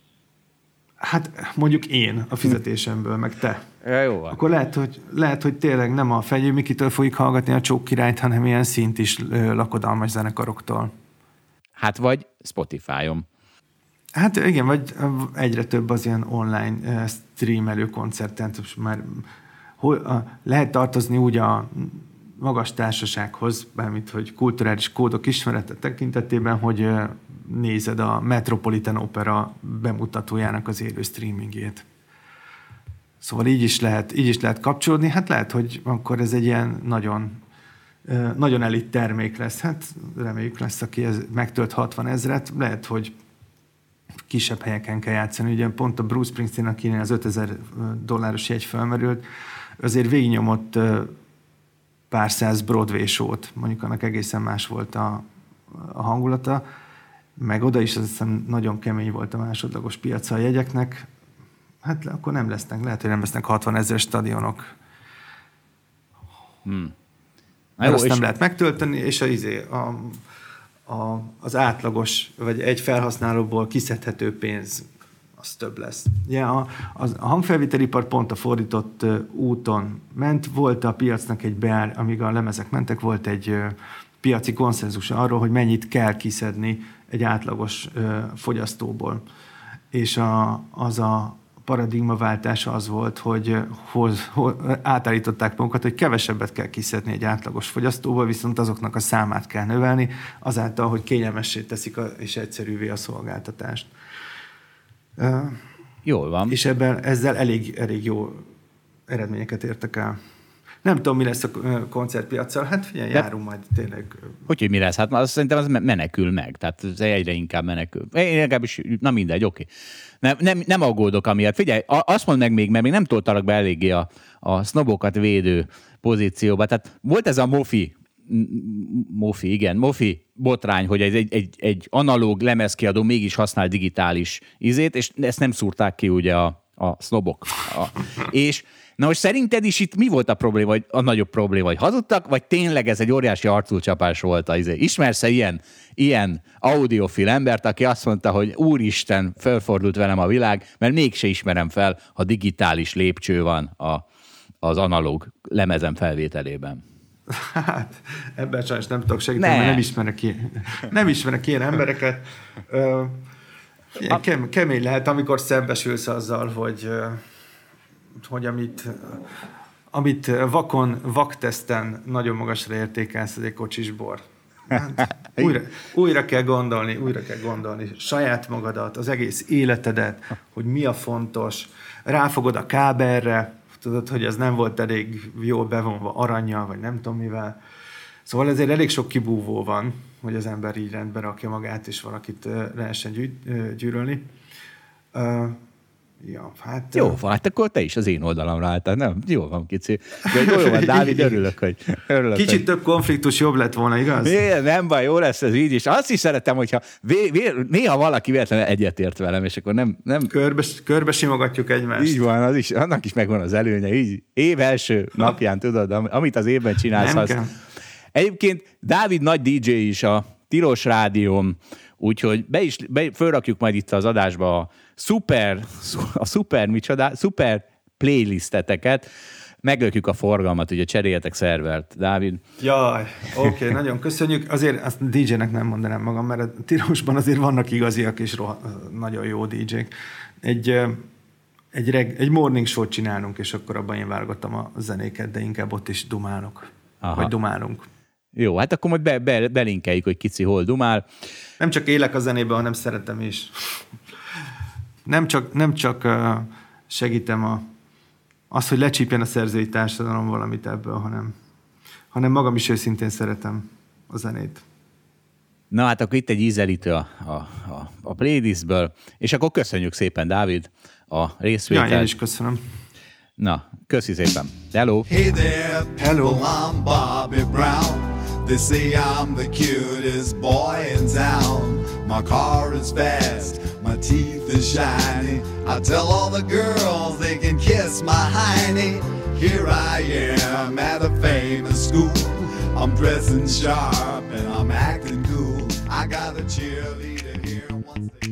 Hát mondjuk én a fizetésemből, meg te. Ja, jó van. Akkor lehet, hogy tényleg nem a Fegyő Mikitől fogjuk hallgatni a Csók királyt, hanem ilyen szint is lakodalmas zenekaroktól. Hát vagy Spotify-om. Hát igen, vagy egyre több az ilyen online streamelő koncerten, már lehet tartozni úgy a magas társasághoz, bármint, hogy kulturális kódok ismerete tekintetében, hogy nézed a Metropolitan Opera bemutatójának az élő streamingjét. Szóval így is lehet kapcsolódni. Hát lehet, hogy akkor ez egy ilyen nagyon, nagyon elit termék lesz. Hát reméljük lesz, aki megtölt 60 000, lehet, hogy kisebb helyeken kell játszani. Ugye pont a Bruce Springsteen, akinél az $5000 jegy felmerült, azért végignyomott pár száz Broadway show-t. Mondjuk annak egészen más volt a hangulata, meg oda is azt hiszem nagyon kemény volt a másodlagos piaca a jegyeknek. Hát akkor nem lesznek, lehet, hogy nem lesznek 60 000 stadionok. Mert azt nem lehet megtölteni, és az átlagos, vagy egy felhasználóból kiszedhető pénz, az több lesz. Ja, a hangfelvételipar pont a fordított úton ment, volt a piacnak egy amíg a lemezek mentek, volt egy piaci konszenzus arról, hogy mennyit kell kiszedni egy átlagos fogyasztóból. És az a paradigmaváltása az volt, hogy átállították magukat, hogy kevesebbet kell kiszedni egy átlagos fogyasztóból, viszont azoknak a számát kell növelni, azáltal, hogy kényelmessé teszik és egyszerűvé a szolgáltatást. Jól van. És ezzel elég jó eredményeket értek el. Nem tudom, mi lesz a koncertpiacsal, hát figyelj, járunk majd tényleg. Hogy mi lesz? Hát azt szerintem az menekül meg, tehát ez egyre inkább menekül. Én legalábbis, na mindegy, oké. Nem aggódok amiatt. Figyelj, azt mondd meg még, mert még nem toltalak be eléggé a sznobokat védő pozícióba. Tehát volt ez a Mofi botrány, hogy egy analóg lemezkiadó mégis használ digitális izét, és ezt nem szúrták ki ugye a sznobok. És na most szerinted is itt mi volt a probléma, vagy a nagyobb probléma, hogy hazudtak, vagy tényleg ez egy óriási arculcsapás volt az izé? Ismersz-e ilyen audiofil embert, aki azt mondta, hogy úristen, felfordult velem a világ, mert mégse ismerem fel, ha digitális lépcső van az analóg lemezem felvételében? Hát, ebben sajnos nem tudok segíteni, mert nem ismerek ilyen embereket. Kemény lehet, amikor szembesülsz azzal, hogy amit vakteszten nagyon magasra értékelsz, ez egy kocsis bor. Hát, újra kell gondolni saját magadat, az egész életedet, hogy mi a fontos, ráfogod a kábelre, tudod, hogy ez nem volt elég jól bevonva arannyal, vagy nem tudom mivel. Szóval ezért elég sok kibúvó van, hogy az ember így rendben rakja magát, és valakit lehessen gyűrölni. Ja, hát... Jó van, hát akkor te is az én oldalamra álltál, nem? Jó van, Kici. Jó van, Dávid, örülök, hogy... Kicsit több konfliktus jobb lett volna, igaz? Nem baj, jó lesz ez így is. Azt is szeretem, hogyha néha valaki véletlenül egyetért velem, és akkor nem... Körbe simogatjuk egymást. Így van, az is, annak is megvan az előnye. Így év első napján, tudod, amit az évben csinálsz. Egyébként Dávid nagy DJ is a Tilos Rádión, úgyhogy fölrakjuk majd itt az adásba a szuper playlisteteket, meglökjük a forgalmat, ugye cseréljetek szervert, Dávid. Jaj, oké, nagyon köszönjük. Azért azt DJ-nek nem mondanám magam, mert a Tilosban azért vannak igaziak és nagyon jó DJ-k. Egy morning show-t csinálunk, és akkor abban én válogattam a zenéket, de inkább ott is dumálok. Aha. Vagy dumálunk. Jó, hát akkor majd belinkeljük, hogy Kici hol dumál. Nem csak élek a zenébe, hanem szeretem is. Nem csak segítem az, hogy lecsípjen a szerzői társadalom valamit ebből, hanem magam is őszintén szeretem a zenét. Na hát akkor itt egy ízelítő a playlistből, és akkor köszönjük szépen, Dávid, a részvételt. Ja, én is köszönöm. Na, köszi szépen. Hello. Hey there, hello. I'm Bobby Brown. They say I'm the cutest boy in town. My car is fast, my teeth is shiny. I tell all the girls they can kiss my hiney. Here I am at a famous school. I'm dressing sharp and I'm acting cool. I got a cheerleader here once they...